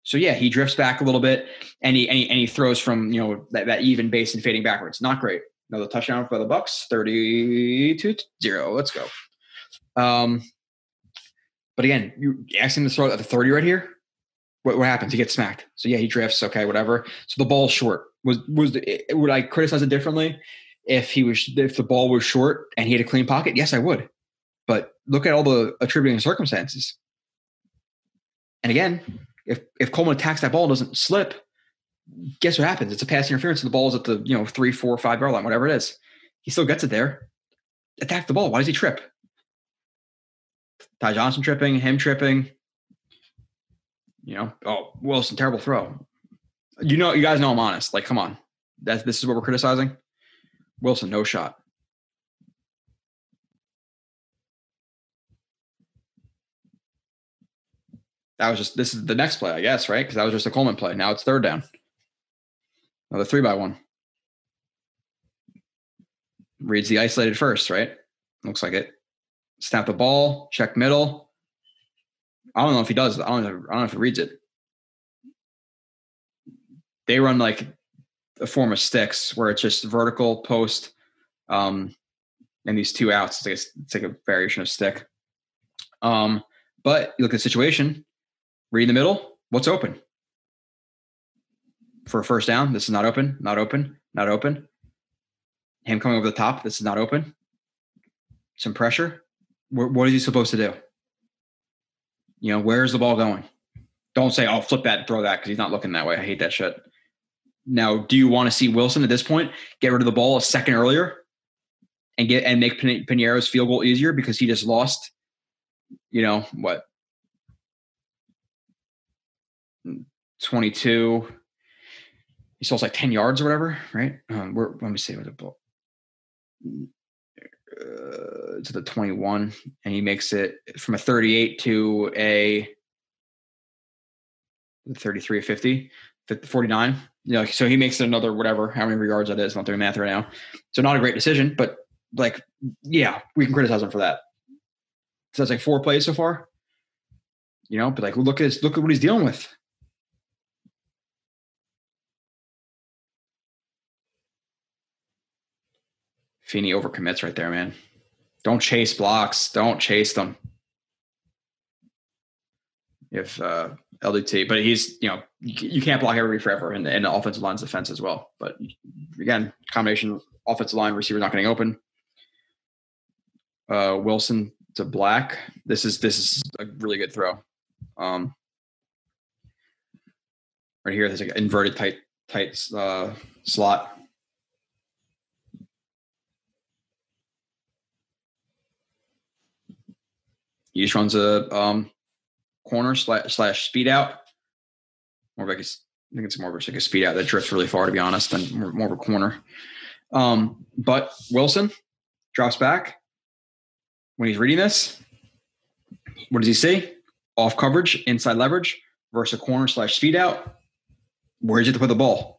So, yeah, he drifts back a little bit, and he and he, and he throws from, you know, that, that even base and fading backwards. Not great. Another touchdown for the Bucks, thirty-two to zero. Let's go. Um, but, again, you ask him to throw at the thirty right here. What, what happens? He gets smacked. So, yeah, he drifts. Okay, whatever. So the ball's short. Was was the, would I criticize it differently? If he was, if the ball was short and he had a clean pocket, yes, I would. But look at all the attributing circumstances. And again, if if Coleman attacks that ball and doesn't slip, guess what happens? It's a pass interference, and the ball is at the you know three, four, five yard line, whatever it is. He still gets it there. Attack the ball. Why does he trip? Ty Johnson tripping, him tripping. You know, oh, Wilson, terrible throw. You know, you guys know I'm honest. Like, come on, that's this is what we're criticizing. Wilson, no shot. That was just, this is the next play, I guess, right? Because that was just a Coleman play. Now it's third down. Another three by one. Reads the isolated first, right? Looks like it. Snap the ball, check middle. I don't know if he does. I don't know, I don't know if he reads it. They run like a form of sticks where it's just vertical post um, and these two outs. It's like, a, it's like a variation of stick. Um, but you look at the situation, read the middle, what's open? For a first down, this is not open, not open, not open. Him coming over the top, this is not open. Some pressure. W- what is he supposed to do? You know, where's the ball going? Don't say, oh, flip that and throw that because he's not looking that way. I hate that shit. Now, do you want to see Wilson at this point get rid of the ball a second earlier and get and make Pinheiro's field goal easier because he just lost, you know, what, twenty-two? He still like ten yards or whatever, right? Um, we're, let me see what the ball uh, to the twenty-one, and he makes it from a thirty-eight to a thirty-three or fifty, forty-nine. You know, so he makes it another whatever, how many yards that is. I'm not doing math right now. So not a great decision, but like, yeah, we can criticize him for that. So that's like four plays so far, you know. But like, look at his, look at what he's dealing with. Feeney overcommits right there, man. Don't chase blocks. Don't chase them. If uh, L D T, but he's, you know, you can't block everybody forever, and the, and the offensive line's defense as well. But again, combination offensive line receiver not getting open. Uh, Wilson to Black. This is this is a really good throw. Um, right here, there's like an inverted tight tight uh, slot. He just runs a um, corner slash, slash speed out. More like a, I think it's more of like a speed out that drifts really far, to be honest, than more, more of a corner. Um, but Wilson drops back. When he's reading this, what does he see? Off coverage, inside leverage, versus a corner slash speed out. Where did you put the ball?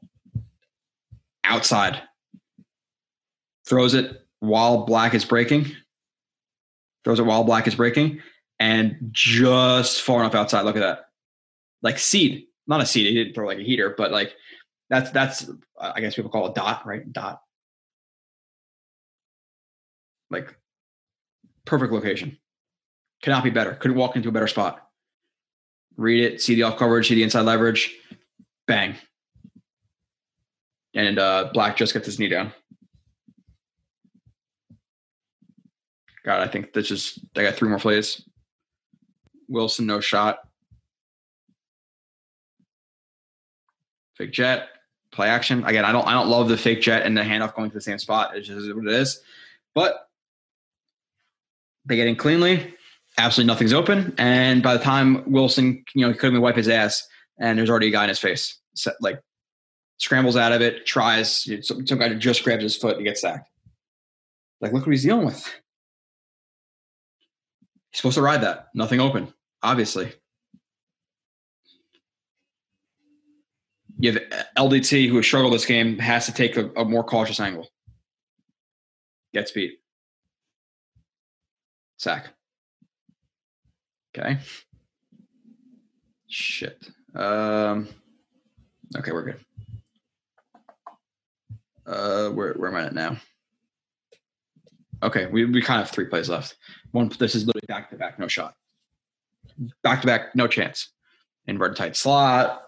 Outside. Throws it while Black is breaking. Throws it while Black is breaking, and just far enough outside. Look at that, like seed, not a seed. He didn't throw like a heater, but like that's that's I guess people call it dot, right? Dot, like perfect location. Could not be better. Couldn't walk into a better spot. Read it, see the off coverage, see the inside leverage, bang, and uh, Black just gets his knee down. God, I think this is – I got three more plays. Wilson, no shot. Fake jet, play action. Again, I don't I don't love the fake jet and the handoff going to the same spot. It's just what it is. But they get in cleanly. Absolutely nothing's open. And by the time Wilson, you know, he couldn't even wipe his ass, and there's already a guy in his face. So, like, scrambles out of it, tries. You know, some, some guy just grabs his foot and gets sacked. Like, look what he's dealing with. He's supposed to ride that. Nothing open, obviously. You have L D T, who has struggled this game, has to take a, a more cautious angle. Gets beat. Sack. Okay. Shit. Um, okay, we're good. Uh, where, where am I at now? Okay, we, we kind of have three plays left. One, this is literally back to back, no shot. Back to back, no chance. Inverted tight slot,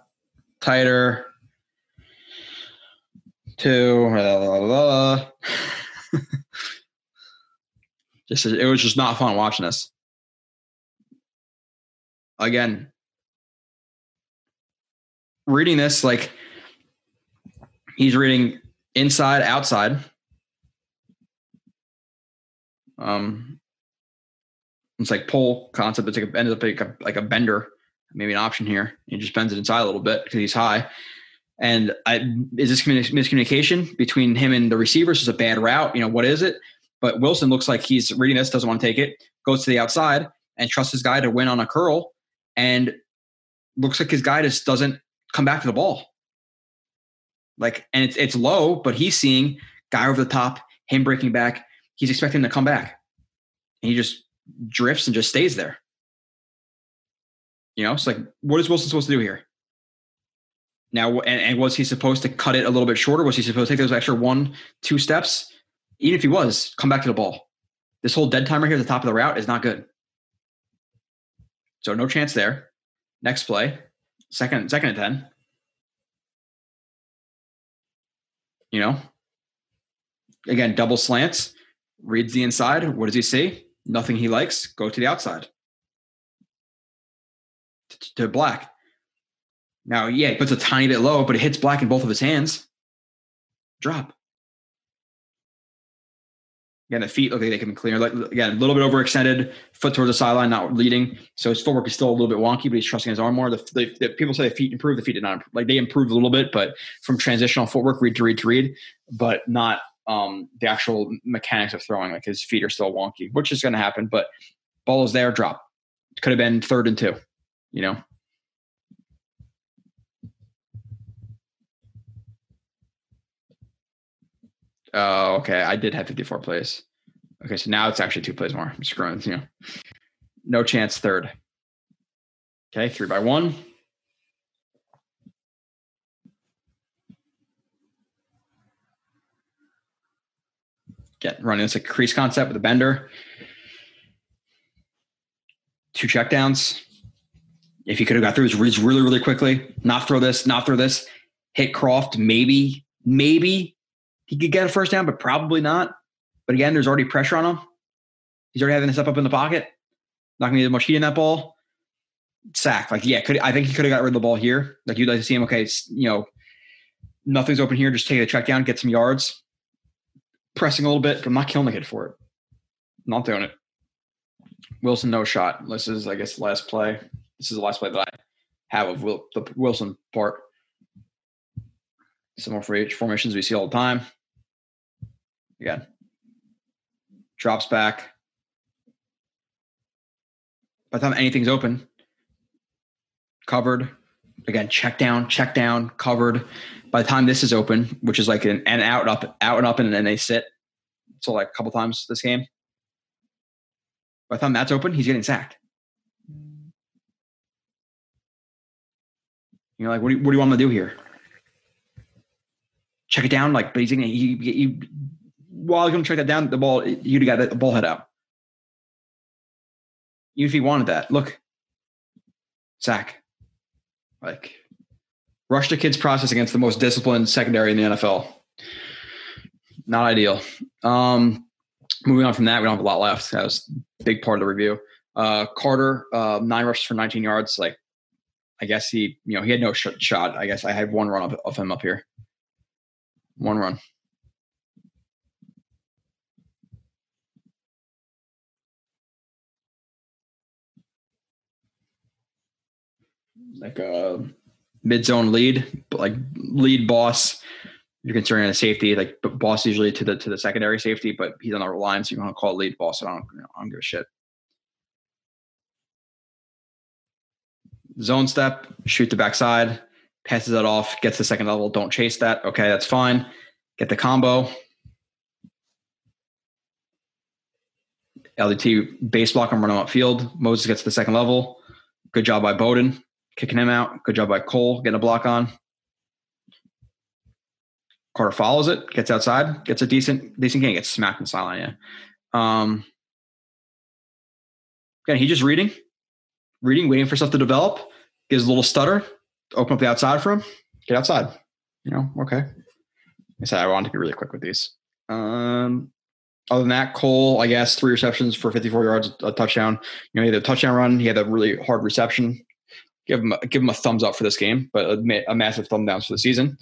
tighter. Two, la, la, la. Just it was just not fun watching this. Again, reading this like he's reading inside, outside. Um, it's like pull concept. It's like a, ended up like a, like a bender, maybe an option here. He just bends it inside a little bit because he's high. And I, is this miscommunication between him and the receivers? Is a bad route? You know, what is it? But Wilson looks like he's reading this, doesn't want to take it, goes to the outside and trusts his guy to win on a curl, and looks like his guy just doesn't come back to the ball. Like, and it's it's low, but he's seeing guy over the top, him breaking back. He's expecting him to come back, and he just drifts and just stays there. You know, it's like, what is Wilson supposed to do here? Now, and, and was he supposed to cut it a little bit shorter? Was he supposed to take those extra one, two steps? Even if he was, come back to the ball. This whole dead timer here at the top of the route is not good. So no chance there. Next play, second, second and ten. You know, again, double slants. Reads the inside. What does he see? Nothing he likes. Go to the outside. To Black. Now, yeah, he puts a tiny bit low, but it hits Black in both of his hands. Drop. Again, the feet look like they can be clear. Like, again, a little bit overextended, foot towards the sideline, not leading. So his footwork is still a little bit wonky, but he's trusting his arm more. The, the, the people say the feet improved. The feet did not improve. Like, they improved a little bit, but from transitional footwork, read to read to read, but not um, the actual mechanics of throwing. Like, his feet are still wonky, which is going to happen, but ball is there, drop. Could have been third and two, you know? Oh, okay. I did have fifty-four plays. Okay, so now it's actually two plays more. I'm screwing, you know. No chance third. Okay, three by one. Get running this like crease concept with a bender. Two checkdowns. If he could have got through his really, really quickly, not throw this, not throw this, hit Croft, maybe, maybe. He could get a first down, but probably not. But again, there's already pressure on him. He's already having to step up in the pocket. Not going to get much heat in that ball. Sack. Like, yeah, could I think he could have got rid of the ball here. Like, you'd like to see him, okay, you know, nothing's open here. Just take a check down, get some yards. Pressing a little bit, but I'm not killing the kid for it. Not doing it. Wilson, no shot. This is, I guess, the last play. This is the last play that I have of Will, the Wilson part. Some more formations we see all the time. Again, drops back. By the time anything's open, covered. Again, check down, check down, covered. By the time this is open, which is like an and out and up, out and up, and then they sit. So like a couple times this game. By the time that's open, he's getting sacked. You know, like, what do you, what do you want him to do here? Check it down, like, but he's gonna. He, he, while he's gonna check that down, the ball, you'd have got the ball head out. Even if he wanted that, look, sack, like, rush the kid's process against the most disciplined secondary in the N F L. Not ideal. Um, moving on from that, we don't have a lot left. That was a big part of the review. Uh, Carter, uh, nine rushes for nineteen yards. Like, I guess he, you know, he had no sh- shot. I guess I had one run of, of him up here. One run. Like a mid-zone lead, like lead boss. You're considering a safety, like boss usually to the to the secondary safety, but he's on the line, so you want to call lead boss. So I don't, I don't give a shit. Zone step, shoot the backside. Passes that off, gets the second level. Don't chase that. Okay, that's fine. Get the combo. L D T base block and run him upfield. Moses gets the second level. Good job by Bowden, kicking him out. Good job by Cole, getting a block on. Carter follows it, gets outside, gets a decent, decent game, gets smacked in the sideline. Yeah. Um, again, he just reading, reading, waiting for stuff to develop. Gives a little stutter. Open up the outside for him. Get outside. You know, okay. I said I wanted to be really quick with these. Um, other than that, Cole, I guess, three receptions for fifty-four yards, a touchdown. You know, he had a touchdown run. He had a really hard reception. Give him, give him a thumbs up for this game, but a, a massive thumb down for the season.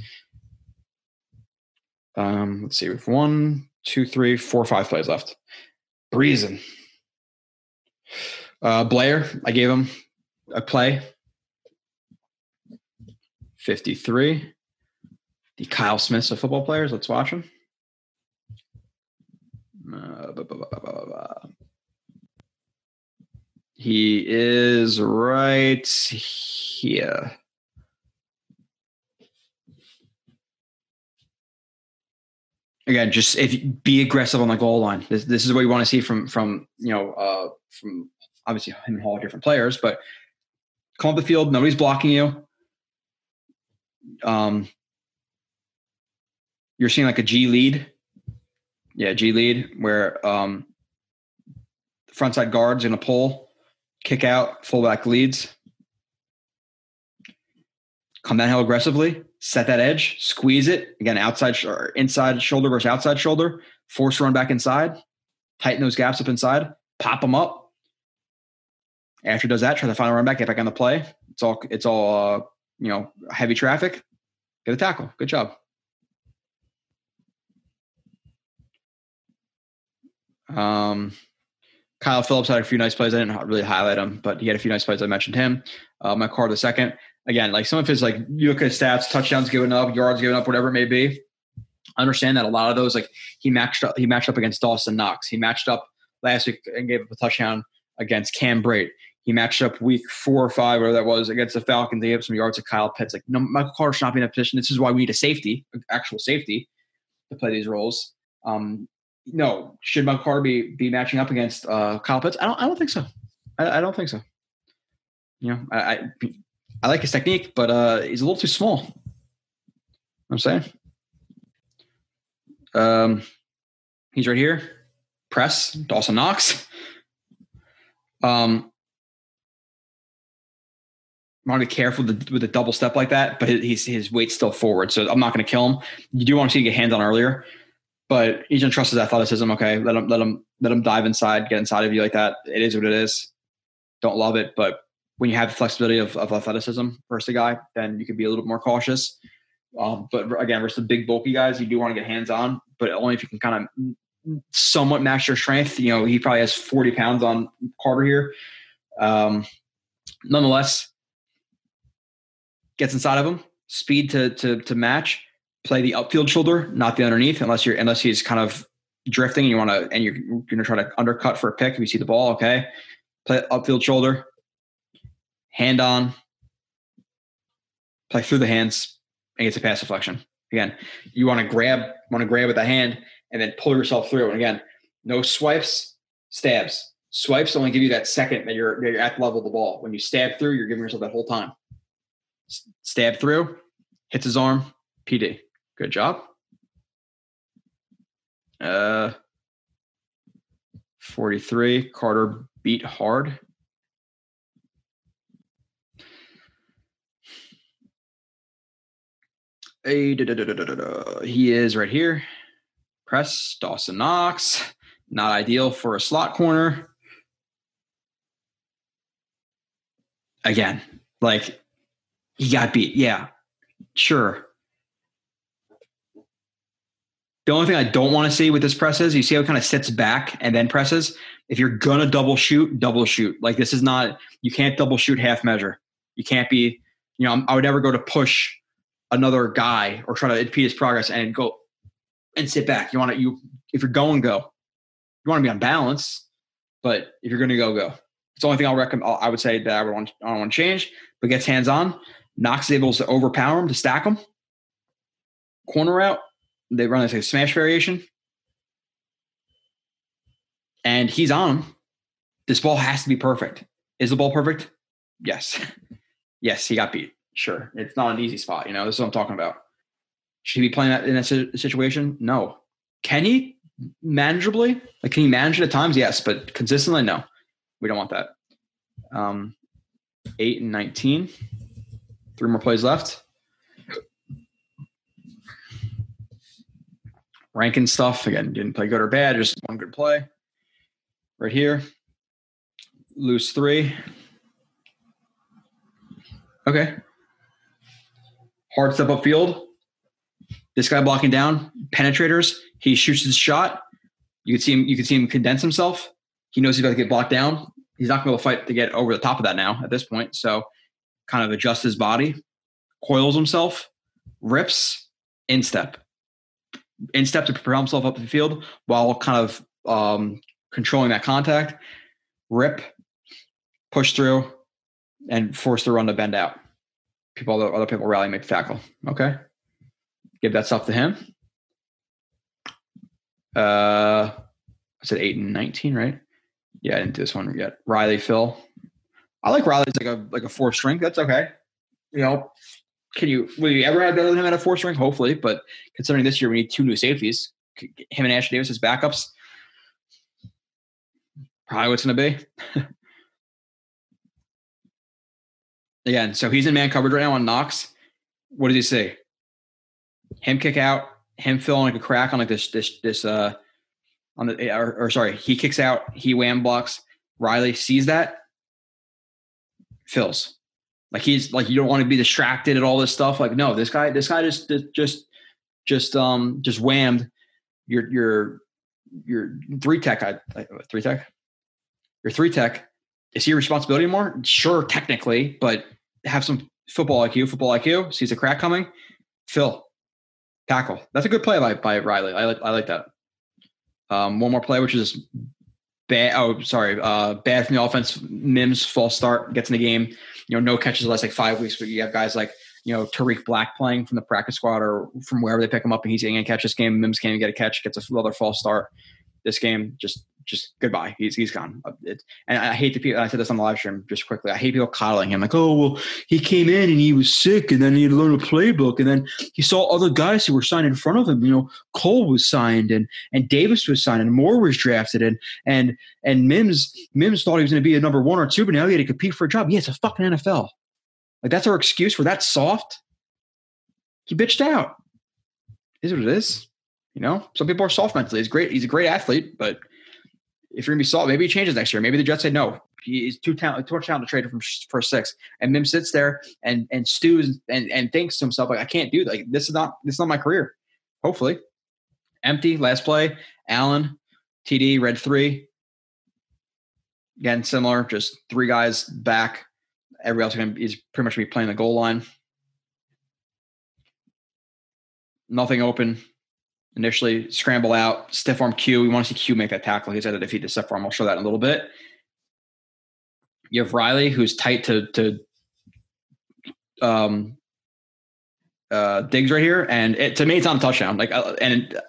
Um, let's see. We have one, two, three, four, five plays left. Breezing. Uh, Blair, I gave him a play. fifty-three, the Kyle Smiths of football players. Let's watch him. Uh, blah, blah, blah, blah, blah, blah. He is right here. Again, just if you, be aggressive on the goal line. This, this is what you want to see from from you know uh, from obviously him and Hall, different players, but come up the field. Nobody's blocking you. Um, you're seeing like a G lead. Yeah, G lead, where um, the front side guard's going to pull, kick out, fullback leads. Come downhill aggressively, set that edge, squeeze it. Again, outside sh- or inside shoulder versus outside shoulder. Force run back inside. Tighten those gaps up inside. Pop them up. After it does that, try to find a run back, get back on the play. It's all, it's all, uh, you know, heavy traffic, get a tackle. Good job. Um, Kyle Phillips had a few nice plays. I didn't really highlight him, but he had a few nice plays. I mentioned him. Uh, Michael Carter the second. Again, like some of his, like, you look at his stats, touchdowns given up, yards given up, whatever it may be. I understand that a lot of those, like, he matched up, he matched up against Dawson Knox. He matched up last week and gave up a touchdown against Cam Brate. He matched up week four or five, whatever that was, against the Falcons. They gave up some yards to Kyle Pitts. Like, no, Michael Carter should not be in a position. This is why we need a safety, actual safety, to play these roles. Um, no, should Michael Carter be, be matching up against uh, Kyle Pitts? I don't. I don't think so. I, I don't think so. You know, I, I I like his technique, but uh, he's a little too small. You know what I'm saying. Um, he's right here. Press Dawson Knox. Um, I want to be careful with the, with the double step like that, but his his weight's still forward, so I'm not going to kill him. You do want to see him get hands on earlier, but he's going to trust his athleticism. Okay, let him let him let him dive inside, get inside of you like that. It is what it is. Don't love it, but when you have the flexibility of, of athleticism versus a guy, then you can be a little bit more cautious. Um, but again, versus the big bulky guys, you do want to get hands on, but only if you can kind of somewhat match their strength. You know, he probably has forty pounds on Carter here. Um, nonetheless, gets inside of him, speed to, to, to match, play the upfield shoulder, not the underneath, unless you're, unless he's kind of drifting and you want to, and you're going to try to undercut for a pick. If you see the ball, okay, play upfield shoulder, hand on, play through the hands, and gets a pass deflection. Again, you want to grab, want to grab with the hand and then pull yourself through. And again, no swipes, stabs. Swipes only give you that second that you're, that you're at the level of the ball. When you stab through, you're giving yourself that whole time. Stab through, hits his arm, P D. Good job. Uh, forty-three, Carter beat hard. He is right here. Press, Dawson Knox. Not ideal for a slot corner. Again, like, he got beat. Yeah, sure. The only thing I don't want to see with this press is, you see how it kind of sits back and then presses? If you're going to double shoot, double shoot. Like, this is not – you can't double shoot half measure. You can't be – you know, I would never go to push – another guy or try to impede his progress and go and sit back. You want to, you, if you're going, go, you want to be on balance, but if you're going to go, go, it's the only thing I'll recommend. I would say that I would want, I don't want to change, but gets hands on. Knox is able to overpower him, to stack him. Corner route. They run like a smash variation and he's on him. This ball has to be perfect. Is the ball perfect? Yes. Yes. He got beat. Sure, it's not an easy spot. You know, this is what I'm talking about. Should he be playing that in that situation? No. Can he manageably? Like, can he manage it at times? Yes, but consistently, no. We don't want that. Um, eight and nineteen. Three more plays left. Ranking stuff. Again, didn't play good or bad. Just one good play. Right here. Lose three. Okay. Hard step upfield. This guy blocking down, penetrators. He shoots his shot. You can see him. You can see him condense himself. He knows he's about to get blocked down. He's not going to fight to get over the top of that now at this point. So, kind of adjusts his body, coils himself, rips, instep, instep to prepare himself up the field while kind of um, controlling that contact. Rip, push through, and force the run to bend out. People, other people rally, make the tackle. Okay. Give that stuff to him. Uh, I said eight and nineteen, right? Yeah, I didn't do this one yet. Riley, Phil. I like Riley's like a like a four string. That's okay. You know, can you will you ever have better than him at a four string? Hopefully, but considering this year we need two new safeties, him and Ashtyn Davis as backups. Probably what's going to be. Again, so he's in man coverage right now on Knox. What does he see? Him kick out, him fill in like a crack on like this, this, this, uh, on the, or, or sorry, he kicks out, he wham blocks. Riley sees that, fills. Like he's like, you don't want to be distracted at all this stuff. Like, no, this guy, this guy just, just, just, um, just whammed your, your, your three tech, I, I three tech, your three tech. Is he your responsibility anymore? Sure. Technically, but have some football I Q, football I Q, sees a crack coming, Phil tackle. That's a good play by, by Riley. I like, I like that. Um, one more play, which is bad. Oh, sorry. Uh, bad from the offense. Mims false start, gets in the game. You know, no catches the last like five weeks, but you have guys like, you know, Tariq Black playing from the practice squad or from wherever they pick him up, and he's going to catch this game. Mims can't even get a catch, gets another false start. This game, just just goodbye. He's he's gone. It, and I hate the people. I said this on the live stream just quickly. I hate people coddling him. Like, oh well, he came in and he was sick, and then he learned a playbook, and then he saw other guys who were signed in front of him. You know, Cole was signed, and and Davis was signed, and Moore was drafted, and and and Mims Mims thought he was going to be a number one or two, but now he had to compete for a job. Yeah, it's a fucking N F L. Like that's our excuse for that soft. He bitched out. Is what it is. You know, some people are soft mentally. He's great. He's a great athlete, but if you're gonna be soft, maybe he changes next year. Maybe the Jets say no. He's too talent, too much talent to trade him from first six. And Mims sits there and and stews and, and thinks to himself, like, I can't do that. Like, this is not this is not my career. Hopefully, empty last play. Allen, T D, red three. Again, similar. Just three guys back. Everybody else is gonna is pretty much gonna be playing the goal line. Nothing open. Initially, scramble out, stiff arm Q. We want to see Q make that tackle. He's had to defeat the stiff arm. I'll show that in a little bit. You have Riley, who's tight to to um, uh, Diggs right here, and it, to me, it's not a touchdown. Like, uh, and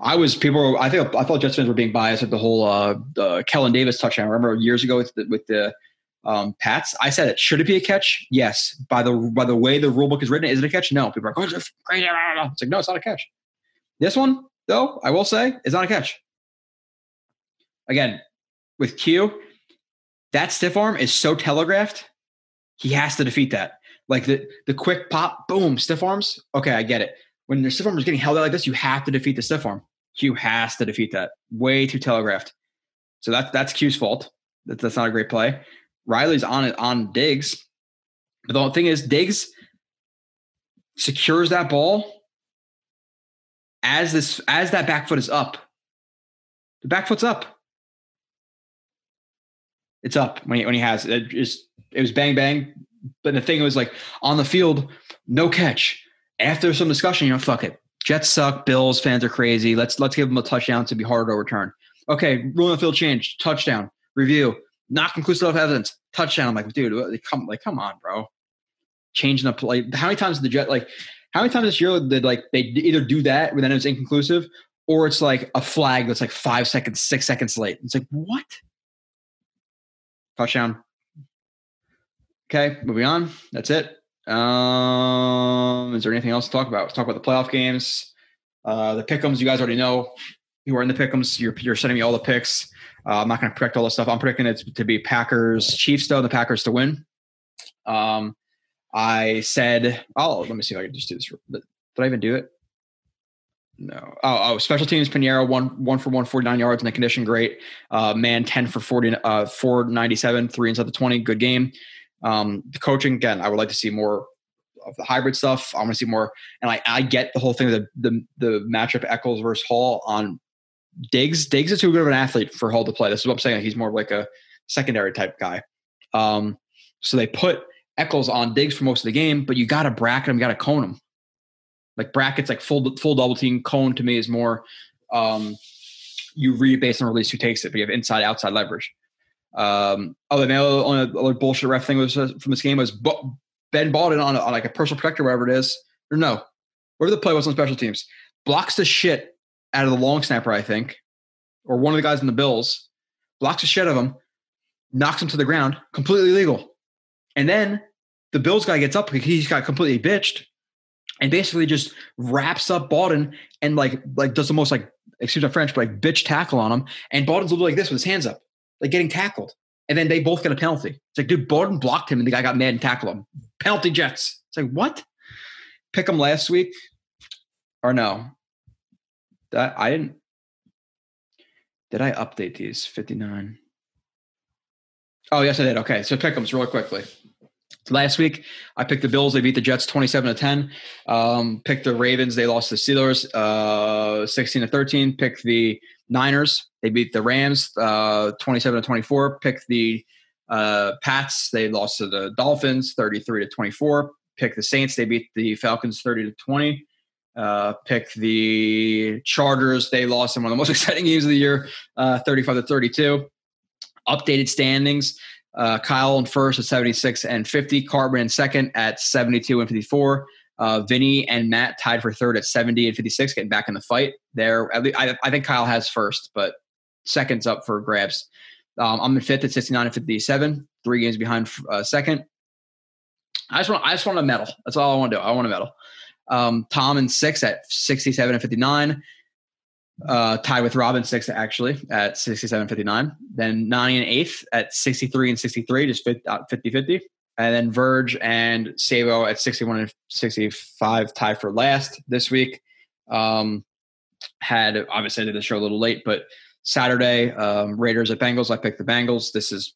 I was people. Were, I think I thought Jets fans were being biased at the whole uh, uh, Keelan Davis touchdown. I remember years ago with the, with the um, Pats, I said it should it be a catch? Yes. By the by the way the rule book is written, is it a catch? No. People are like, oh, it's crazy. It's like, no, it's not a catch. This one, though, I will say, is not a catch. Again, with Q, that stiff arm is so telegraphed, he has to defeat that. Like the, the quick pop, boom, stiff arms. Okay, I get it. When the stiff arm is getting held out like this, you have to defeat the stiff arm. Q has to defeat that. Way too telegraphed. So that, that's Q's fault. That, that's not a great play. Riley's on it on Diggs. But the thing is, Diggs secures that ball. As this, as that back foot is up, the back foot's up. It's up when he when he has it. Just it was bang bang, but the thing was like on the field, no catch. After some discussion, you know, fuck it, Jets suck, Bills fans are crazy. Let's let's give them a touchdown to be harder to overturn. Okay, rule on the field change, touchdown. Review, not conclusive evidence, touchdown. I'm like, dude, come like come on, bro. Changing the play. How many times did the Jets like? How many times this year did like they either do that when then it's inconclusive, or it's like a flag that's like five seconds, six seconds late? It's like what? Touchdown. Okay, moving on. That's it. Um, is there anything else to talk about? Let's talk about the playoff games, uh, the pick'ems. You guys already know who are in the pick'ems. You're you're sending me all the picks. Uh, I'm not going to predict all this stuff. I'm predicting it to be Packers Chiefs though. The Packers to win. Um. I said, oh, let me see if I can just do this. Did I even do it? No. Oh, oh special teams, Pinheiro, one, one for one forty-nine yards in the condition, great. Uh, man, ten for forty, uh, four ninety-seven, three inside the twenty, good game. Um, the coaching, again, I would like to see more of the hybrid stuff. I want to see more. And I, I get the whole thing, the, the, the matchup Eccles versus Hall on Diggs. Diggs is too good of an athlete for Hall to play. This is what I'm saying. He's more like a secondary type guy. Um, so they put – Eccles on Diggs for most of the game, but you got to bracket him, you got to cone him. Like brackets, like full full double team. Cone to me is more um, you read based on release who takes it, but you have inside outside leverage. Um, other than the only other bullshit ref thing was from this game was Ben Baldwin on, a, on like a personal protector, wherever it is, or no, whatever the play was on special teams, blocks the shit out of the long snapper, I think, or one of the guys in the Bills, blocks the shit out of him, knocks him to the ground, completely legal. And then the Bills guy gets up because he's got completely bitched and basically just wraps up Baldwin and like like does the most like, excuse my French, but like bitch tackle on him. And Baldwin's a little like this with his hands up, like getting tackled. And then they both get a penalty. It's like, dude, Baldwin blocked him and the guy got mad and tackled him. Penalty Jets. It's like, what? Pick him last week or no? That I didn't. Did I update these? fifty-nine. Oh, yes, I did. Okay, so pick 'ems really quickly. Last week, I picked the Bills. They beat the Jets twenty-seven to ten. Um, picked the Ravens. They lost to the Steelers uh, sixteen to thirteen. Picked the Niners. They beat the Rams uh, twenty-seven to twenty-four. Picked the uh, Pats. They lost to the Dolphins thirty-three to twenty-four. Picked the Saints. They beat the Falcons thirty to twenty. Uh, picked the Chargers. They lost in one of the most exciting games of the year, uh, thirty-five to thirty-two. Updated standings. Uh, Kyle in first at seventy-six and fifty. Cartman in second at seventy-two and fifty-four. Uh, Vinny and Matt tied for third at seventy and fifty-six, getting back in the fight there. At least, I, I think Kyle has first, but second's up for grabs. Um, I'm in fifth at sixty-nine and fifty-seven, three games behind uh, second. I just want I just want a medal. That's all I want to do. I want a medal. Um, Tom in sixth at sixty-seven and fifty-nine. Uh, tied with Robin sixth actually at sixty-seven fifty-nine. Then Nani and eighth at sixty-three and sixty-three, just fifty fifty. And then Verge and Sabo at sixty-one and sixty-five, tied for last this week. Um, had obviously I did the show a little late, but Saturday, um, Raiders at Bengals. I picked the Bengals. This is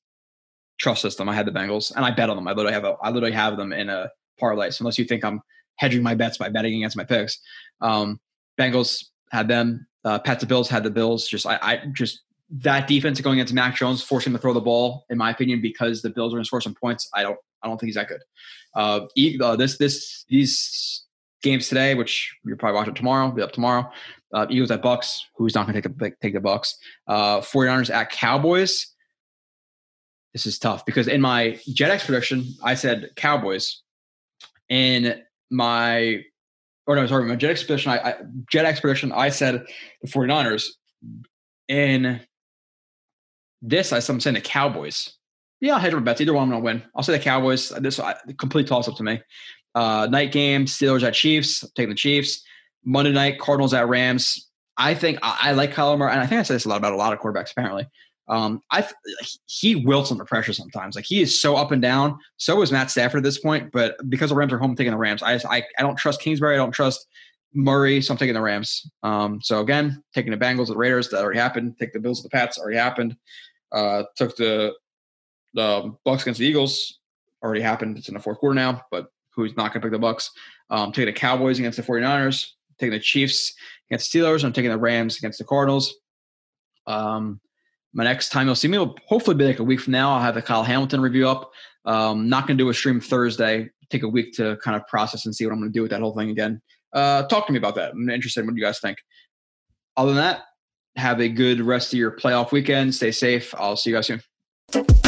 trust system. I had the Bengals and I bet on them. I literally have a, I literally have them in a parlay. So unless you think I'm hedging my bets by betting against my picks, um, Bengals had them. Uh, Pat the Bills had the Bills. Just I, I just that defense going into Mac Jones, forcing him to throw the ball, in my opinion, because the Bills are going to score some points. I don't I don't think he's that good. Uh, he, uh, this this these games today, which you're probably watching tomorrow, be up tomorrow. Uh, Eagles at Bucks. Who's not going to take the take the Bucks? Uh, 49ers at Cowboys. This is tough because in my JetX prediction, I said Cowboys. In my Or no, sorry, my JetX prediction, I, I, JetX prediction, I said the 49ers. In this, I, I'm saying the Cowboys. Yeah, I'll hedge my bets. Either one I'm going to win. I'll say the Cowboys. This I, complete toss-up to me. Uh, night game, Steelers at Chiefs. I'm taking the Chiefs. Monday night, Cardinals at Rams. I think I, I like Kyle Murray, and I think I said this a lot about a lot of quarterbacks apparently. Um, I he wilts under pressure sometimes. Like he is so up and down. So is Matt Stafford at this point. But because the Rams are home, I'm taking the Rams. I just, I, I don't trust Kingsbury. I don't trust Murray. So I'm taking the Rams. Um, so again, taking the Bengals, the Raiders. That already happened. Take the Bills, the Pats. Already happened. Uh, took the the Bucks against the Eagles. Already happened. It's in the fourth quarter now. But who's not going to pick the Bucks? Um, taking the Cowboys against the 49ers. Taking the Chiefs against the Steelers. I'm taking the Rams against the Cardinals. Um. My next time you'll see me will hopefully be like a week from now. I'll have the Kyle Hamilton review up. Um, not going to do a stream Thursday. Take a week to kind of process and see what I'm going to do with that whole thing again. Uh, talk to me about that. I'm interested in what you guys think. Other than that, have a good rest of your playoff weekend. Stay safe. I'll see you guys soon.